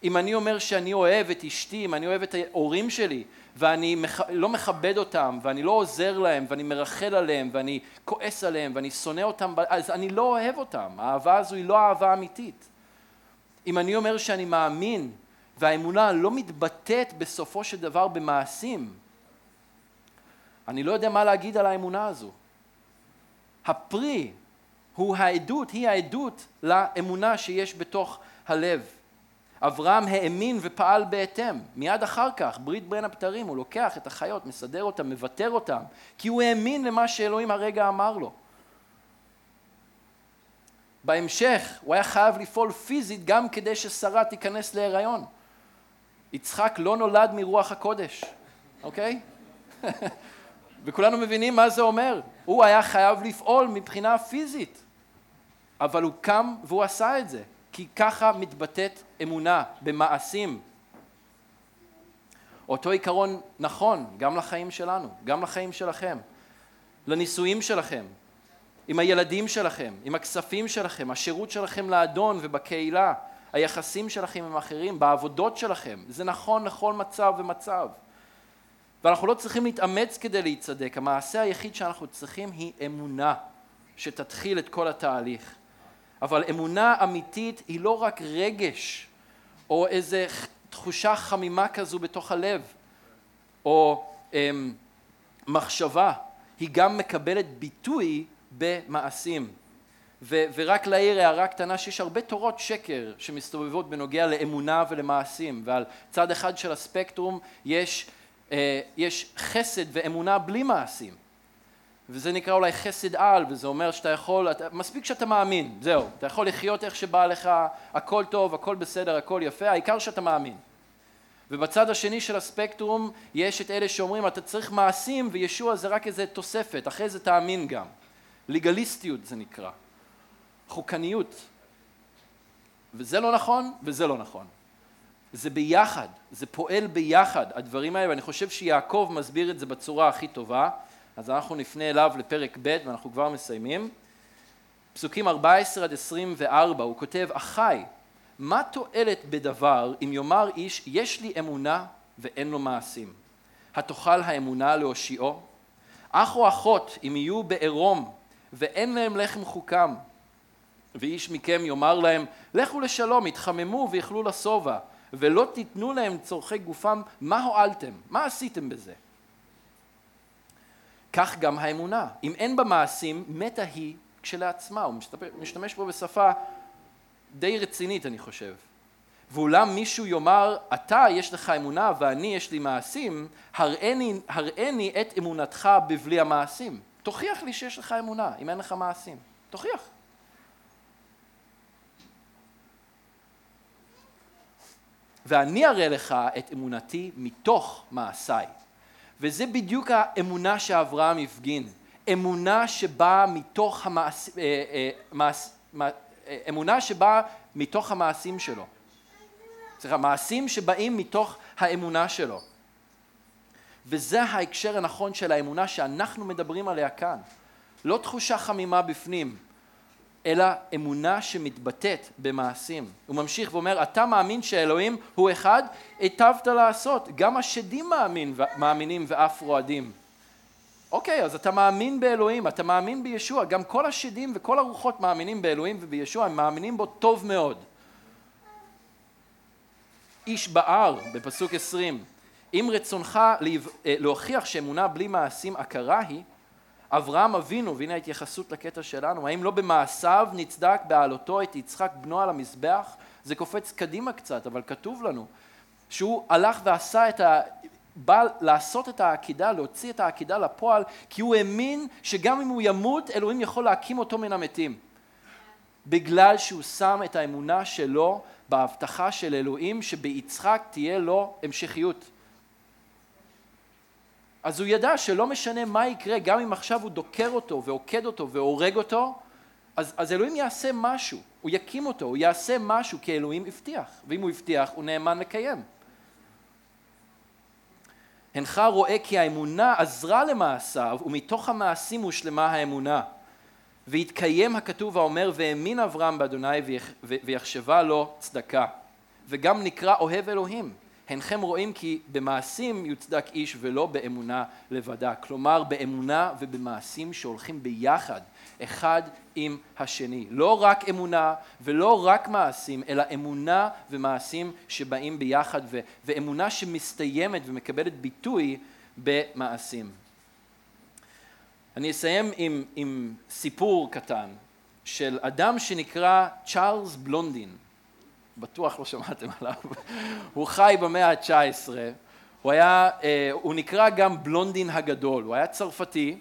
אם אני אומר שאני אוהב את אשתי, אם אני אוהב את ההורים שלי, ואני לא מכבד אותם, ואני לא עוזר להם, ואני מרחל עליהם, ואני כועס עליהם, ואני שונא אותם, אז אני לא אוהב אותם. האהבה הזו היא לא אהבה אמיתית. אם אני אומר שאני מאמין, והאמונה לא מתבטאת בסופו של דבר במעשים, אני לא יודע מה להגיד על האמונה הזו. הפרי היא העדות לאמונה שיש בתוך הלב. אברהם האמין ופעל בהתאם. מיד אחר כך, ברית בין הבתרים, הוא לוקח את החיות, מסדר אותם, מבטר אותם, כי הוא האמין למה שאלוהים הרגע אמר לו. בהמשך, הוא היה חייב לפעול פיזית גם כדי ששרה תיכנס להיריון. יצחק לא נולד מרוח הקודש, אוקיי? וכולנו מבינים מה זה אומר. הוא היה חייב לפעול מבחינה פיזית, אבל הוא קם והוא עשה את זה, כי ככה מתבטאת אמונה, במעשים. אותו עיקרון נכון, גם לחיים שלנו, גם לחיים שלכם, לנישואים שלכם, עם הילדים שלכם, עם הכספים שלכם, השירות שלכם לאדון ובקהילה, היחסים שלכם עם אחרים, בעבודות שלכם. זה נכון לכל מצב ומצב. ואנחנו לא צריכים להתאמץ כדי להצדק. המעשה היחיד שאנחנו צריכים היא אמונה, שתתחיל את כל התהליך. אבל אמונה אמיתית היא לא רק רגש, או איזה תחושה חמימה כזו בתוך הלב, או מחשבה. היא גם מקבלת ביטוי במעשים. ורק להעיר הערה קטנה שיש הרבה תורות שקר שמסתובבות בנוגע לאמונה ולמעשים, ועל צד אחד של הספקטרום יש חסד ואמונה בלי מעשים, וזה נקרא אולי חסד על, וזה אומר שאתה יכול, מספיק שאתה מאמין, זהו, אתה יכול לחיות איך שבא לך, הכל טוב, הכל בסדר, הכל יפה, העיקר שאתה מאמין. ובצד השני של הספקטרום יש את אלה שאומרים אתה צריך מעשים וישוע זה רק איזה תוספת, אחרי זה תאמין גם. לגליסטיות זה נקרא, חוקניות. וזה לא נכון, וזה לא נכון. זה ביחד, זה פועל ביחד, הדברים האלה, ואני חושב שיעקב מסביר את זה בצורה הכי טובה, אז אנחנו נפנה אליו לפרק ב' ואנחנו כבר מסיימים. פסוקים 14 עד 24, הוא כותב, אחי, מה תועלת בדבר אם יאמר איש, יש לי אמונה ואין לו מעשים? התוכל האמונה להושיעו? אח או אחות, אם יהיו בעירום, ואין להם לחם חוקם, ואיש מכם יאמר להם, לכו לשלום, התחממו ויאכלו לשובע, ולא תיתנו להם צורכי גופם, מה הועלתם? מה עשיתם בזה? כך גם האמונה. אם אין בה מעשים, מתה היא כשלעצמה. הוא משתמש בו בשפה די רצינית, אני חושב. ואולם מישהו יאמר, אתה יש לך אמונה ואני יש לי מעשים, הראני את אמונתך בבלי המעשים. תוכיח לי שיש לך אמונה, אם אין לך מעשים. תוכיח. ואני אראה לך את אמונתי מתוך מעשיי. וזה בדיוק האמונה שאברהם הפגין. אמונה שבאה מתוך המעשים שלו. מעשים שבאים מתוך האמונה שלו. וזה ההקשר הנכון של האמונה שאנחנו מדברים עליה כאן. לא תחושה חמימה בפנים, אלא אמונה שמתבטאת במעשים. הוא ממשיך ואומר, אתה מאמין שאלוהים הוא אחד, היטבת לעשות. גם השדים מאמינים ואף רועדים. אוקיי, אז אתה מאמין באלוהים, אתה מאמין בישוע. גם כל השדים וכל הרוחות מאמינים באלוהים ובישוע, הם מאמינים בו טוב מאוד. איש בער, בפסוק 20, אם רצונך להוכיח שאמונה בלי מעשים הכרה היא, אברהם אבינו, והנה ההתייחסות לקטע שלנו, האם לא במעשיו נצדק בעלותו את יצחק בנו על המזבח? זה קופץ קדימה קצת, אבל כתוב לנו שהוא הלך ועשה בא לעשות את העקידה, להוציא את העקידה לפועל, כי הוא האמין שגם אם הוא ימות, אלוהים יכול להקים אותו מן המתים. בגלל שהוא שם את האמונה שלו בהבטחה של אלוהים שביצחק תהיה לו המשכיות. אז הוא ידע שלא משנה מה יקרה, גם אם עכשיו הוא דוקר אותו ועוקד אותו והורג אותו, אז אלוהים יעשה משהו, הוא יקים אותו, הוא יעשה משהו, כי אלוהים הבטיח, ואם הוא הבטיח הוא נאמן לקיים. הנך רואה כי האמונה עזרה למעשיו ומתוך המעשים הושלמה האמונה. והתקיים הכתוב האומר, והאמין אברהם באדוני ויחשבה לו צדקה. וגם נקרא אוהב אלוהים. הנכם רואים כי במעשים יוצדק איש ולא באמונה לבדה. כלומר, באמונה ובמעשים שהולכים ביחד, אחד עם השני. לא רק אמונה ולא רק מעשים, אלא אמונה ומעשים שבאים ביחד, ואמונה שמסתיימת ומקבלת ביטוי במעשים. אני אסיים עם סיפור קטן של אדם שנקרא צ'ארלס בלונדין. בטוח לא שמעתם עליו. הוא חי במאה ה-19. הוא נקרא גם בלונדין הגדול. הוא היה צרפתי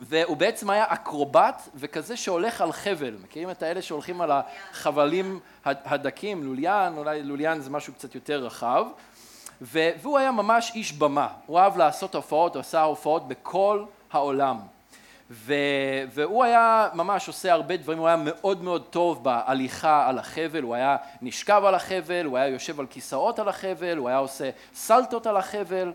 והוא בעצם היה אקרובט וכזה שהולך על חבל. מכירים את האלה שהולכים על החבלים הדקים, לוליין, אולי לוליין זה משהו קצת יותר רחב. והוא היה ממש איש במה, הוא אהב לעשות הופעות, הוא עשה הופעות בכל העולם. והוא היה ממש עושה הרבה דברים, הוא היה מאוד מאוד טוב בהליכה על החבל, הוא היה נשכב על החבל, הוא היה יושב על כיסאות על החבל, הוא היה עושה סלטות על החבל,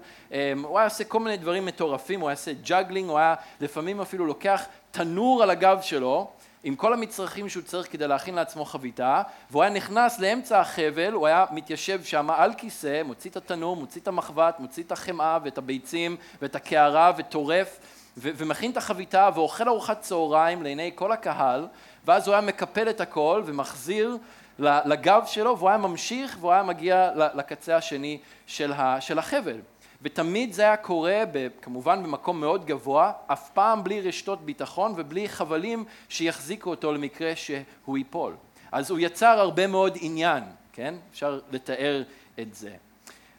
הוא היה עושה כל מיני דברים מטורפים, הוא היה עושה ג'אגלינג, הוא היה לפעמים אפילו לוקח תנור על הגב שלו, עם כל המצרכים שהוא צריך כדי להכין לעצמו חביתה, והוא היה נכנס לאמצע החבל, הוא היה מתיישב שם על כיסא, מוציא את התנור, מוציא את המחבת, מוציא את החמאה ואת הביצים ואת הקערה וטורף, ומכין את החביתה ואוכל ארוחת צהריים לעיני כל הקהל, ואז הוא היה מקפל את הכל ומחזיר לגב שלו, והוא היה ממשיך והוא היה מגיע לקצה השני של החבל. ותמיד זה היה קורה, כמובן במקום מאוד גבוה, אף פעם בלי רשתות ביטחון ובלי חבלים שיחזיקו אותו למקרה שהוא ייפול. אז הוא יצר הרבה מאוד עניין, כן? אפשר לתאר את זה.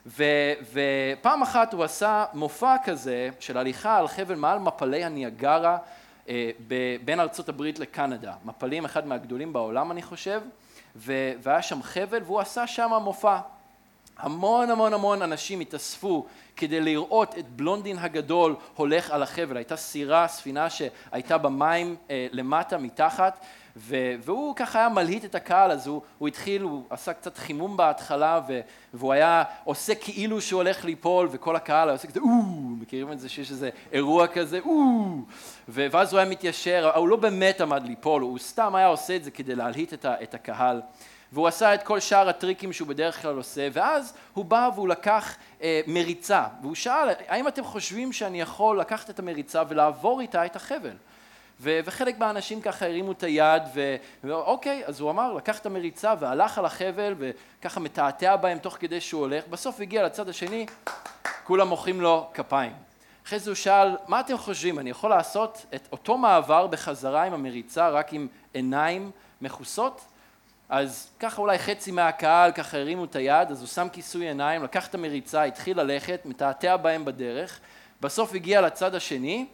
ופעם אחת הוא עשה מופע כזה של הליכה על חבל מעל מפלי הניאגרה בין ארצות הברית לקנדה. מפלים אחד מהגדולים בעולם אני חושב, והיה שם חבל והוא עשה שם מופע. המון המון המון אנשים התאספו כדי לראות את בלונדין הגדול הולך על החבל. הייתה סירה, ספינה שהייתה במים למטה, מתחת, והוא ככה היה מלהיט את הקהל, אז הוא התחיל, הוא עשה קצת חימום בהתחלה, והוא היה עושה כאילו שהוא הולך ליפול, וכל הקהל היה עושה כזה, מכירים את זה שיש איזה אירוע כזה, ואז הוא היה מתיישר, הוא לא באמת עמד ליפול, הוא סתם היה עושה את זה כדי להלהיט את הקהל. והוא עשה את כל שאר הטריקים שהוא בדרך כלל עושה, ואז הוא בא והוא לקח מריצה, והוא שאל, האם אתם חושבים שאני יכול לקחת את המריצה ולעבור איתה את החבל? וחלק מהאנשים ככה הרימו את היד, ואוקיי, אז הוא אמר, לקח את המריצה והלך על החבל, וככה מתעתע בהם תוך כדי שהוא הולך, בסוף הגיע לצד השני, כולם מוחאים לו כפיים. אחרי זה הוא שאל, מה אתם חושבים, אני יכול לעשות את אותו מעבר בחזרה עם המריצה, רק עם עיניים מחוסות? אז ככה אולי חצי מהקהל, ככה הרימו את היד, אז הוא שם כיסוי עיניים, לקח את המריצה, התחיל ללכת, מתעתע בהם בדרך, בסוף הגיע לצד השני,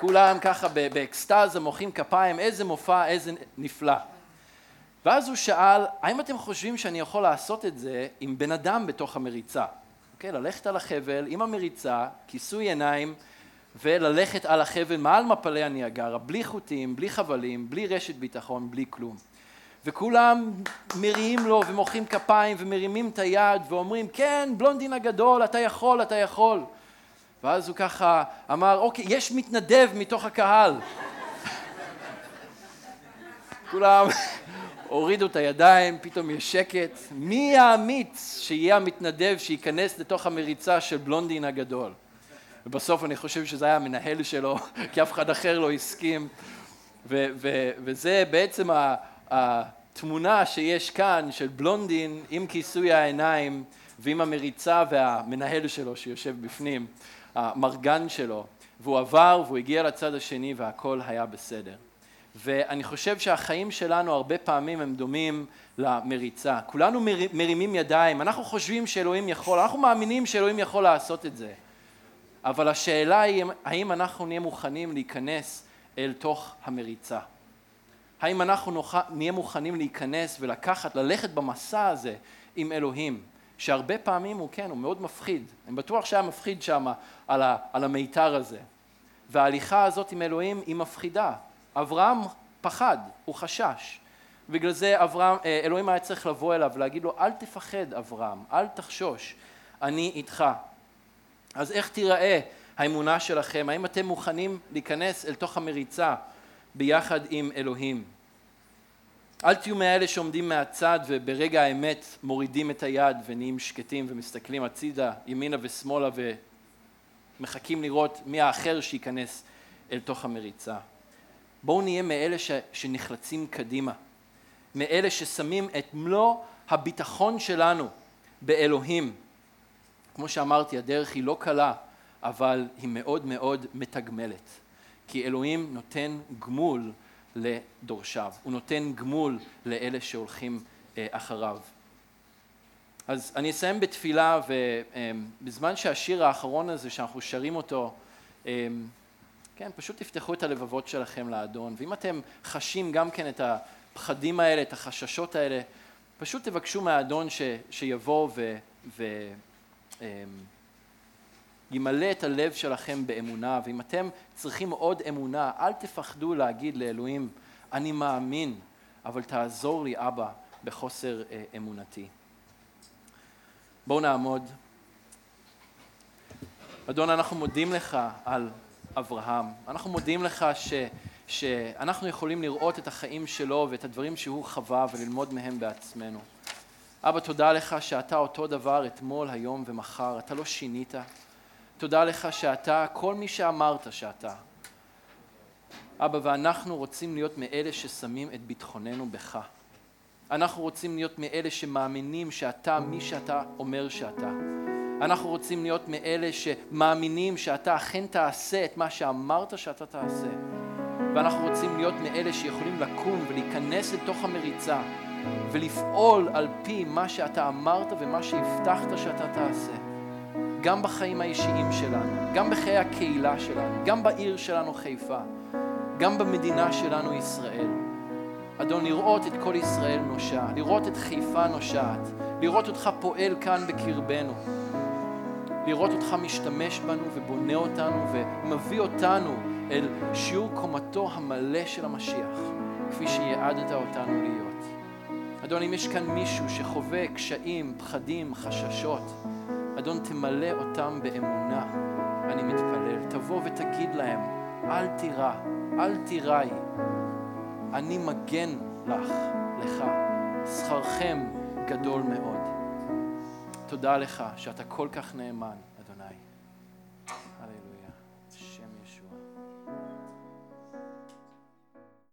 כולם ככה באקסטאזה, מוחאים כפיים, איזה מופע, איזה נפלא. ואז הוא שאל, האם אתם חושבים שאני יכול לעשות את זה עם בן אדם בתוך המריצה? אוקיי, ללכת על החבל עם המריצה, כיסוי עיניים, וללכת על החבל מעל מפלי הניאגרה, בלי חוטים, בלי חבלים, בלי רשת ביטחון, בלי כלום. וכולם מריעים לו ומוחאים כפיים ומרימים את היד ואומרים, כן, בלונדין הגדול, אתה יכול, אתה יכול. ואז הוא ככה אמר, אוקיי, יש מתנדב מתוך הקהל. כולם הורידו את הידיים, פתאום יש שקט. מי האמיץ שיהיה המתנדב שייכנס לתוך המריצה של בלונדין הגדול? ובסוף אני חושב שזה היה המנהל שלו, כי אף אחד אחר לא הסכים. וזה בעצם התמונה שיש כאן של בלונדין עם כיסוי העיניים ועם המריצה והמנהל שלו שיושב בפנים, המרגן שלו, והוא עבר והוא הגיע לצד השני והכל היה בסדר. ואני חושב שהחיים שלנו הרבה פעמים הם דומים למריצה. כולנו מרימים ידיים, אנחנו חושבים שאלוהים יכול, אנחנו מאמינים שאלוהים יכול לעשות את זה. אבל השאלה היא, האם אנחנו נהיה מוכנים להיכנס אל תוך המריצה? האם אנחנו נהיה מוכנים להיכנס ולקחת, ללכת במסע הזה עם אלוהים? שהרבה פעמים הוא כן, הוא מאוד מפחיד. אני בטוח שהיה מפחיד שם על המיתר הזה. וההליכה הזאת עם אלוהים היא מפחידה. אברהם פחד, הוא חשש. בגלל זה אלוהים היה צריך לבוא אליו ולהגיד לו, אל תפחד אברהם, אל תחשוש, אני איתך. אז איך תיראה האמונה שלכם? האם אתם מוכנים להיכנס אל תוך המריצה ביחד עם אלוהים? אל תהיו מאלה שעומדים מהצד וברגע האמת מורידים את היד ונהיים שקטים ומסתכלים הצידה, ימינה ושמאלה ומחכים לראות מי האחר שייכנס אל תוך המריצה. בואו נהיה מאלה שנחלצים קדימה, מאלה ששמים את מלוא הביטחון שלנו באלוהים. כמו שאמרתי, הדרך היא לא קלה, אבל היא מאוד מאוד מתגמלת. כי אלוהים נותן גמול לדורשיו, הוא נותן גמול לאלה שהולכים אחריו. אז אני אסיים בתפילה, ובזמן שהשיר האחרון הזה שאנחנו שרים אותו, כן, פשוט תפתחו את הלבבות שלכם לאדון, ואם אתם חשים גם כן את הפחדים האלה, את החששות האלה, פשוט תבקשו מהאדון שיבוא ימלא את הלב שלכם באמונה, ואם אתם צריכים עוד אמונה, אל תפחדו להגיד לאלוהים, אני מאמין, אבל תעזור לי אבא בחוסר אמונתי. בואו נעמוד. אדון, אנחנו מודים לך על אברהם, אנחנו מודים לך שאנחנו יכולים לראות את החיים שלו ואת הדברים שהוא חווה וללמוד מהם בעצמנו. אבא, תודה לך שאתה אותו דבר אתמול, היום ומחר, אתה לא שינית. תודה לך שאתה כל מי שאמרת שאתה. אבא, ואנחנו רוצים להיות מאלה ששמים את ביטחוננו בך. אנחנו רוצים להיות מאלה שמאמינים שאתה מי שאתה אומר שאתה. אנחנו רוצים להיות מאלה שמאמינים שאתה אכן תעשה את מה שאמרת שאתה תעשה. ואנחנו רוצים להיות מאלה שיכולים לקום ולהיכנס לתוך המריצה ולפעול על פי מה שאתה אמרת ומה שהבטחת שאתה תעשה. גם בחיים האישיים שלנו, גם בחיי הקהילה שלנו, גם בעיר שלנו חיפה, גם במדינה שלנו ישראל. אדון, לראות את כל ישראל נושע, לראות את חיפה נושעת, לראות אותך פועל כאן בקרבנו, לראות אותך משתמש בנו ובונה אותנו ומביא אותנו אל שיעור קומתו המלא של המשיח, כפי שיעדת אותנו להיות. אדון, אם יש כאן מישהו שחווה קשיים, פחדים, חששות, אדון, תמלא אותם באמונה, אני מתפלל. תבוא ותגיד להם, אל תירא, אל תיראי, אני מגן לך, שכרכם גדול מאוד. תודה לך שאתה כל כך נאמן.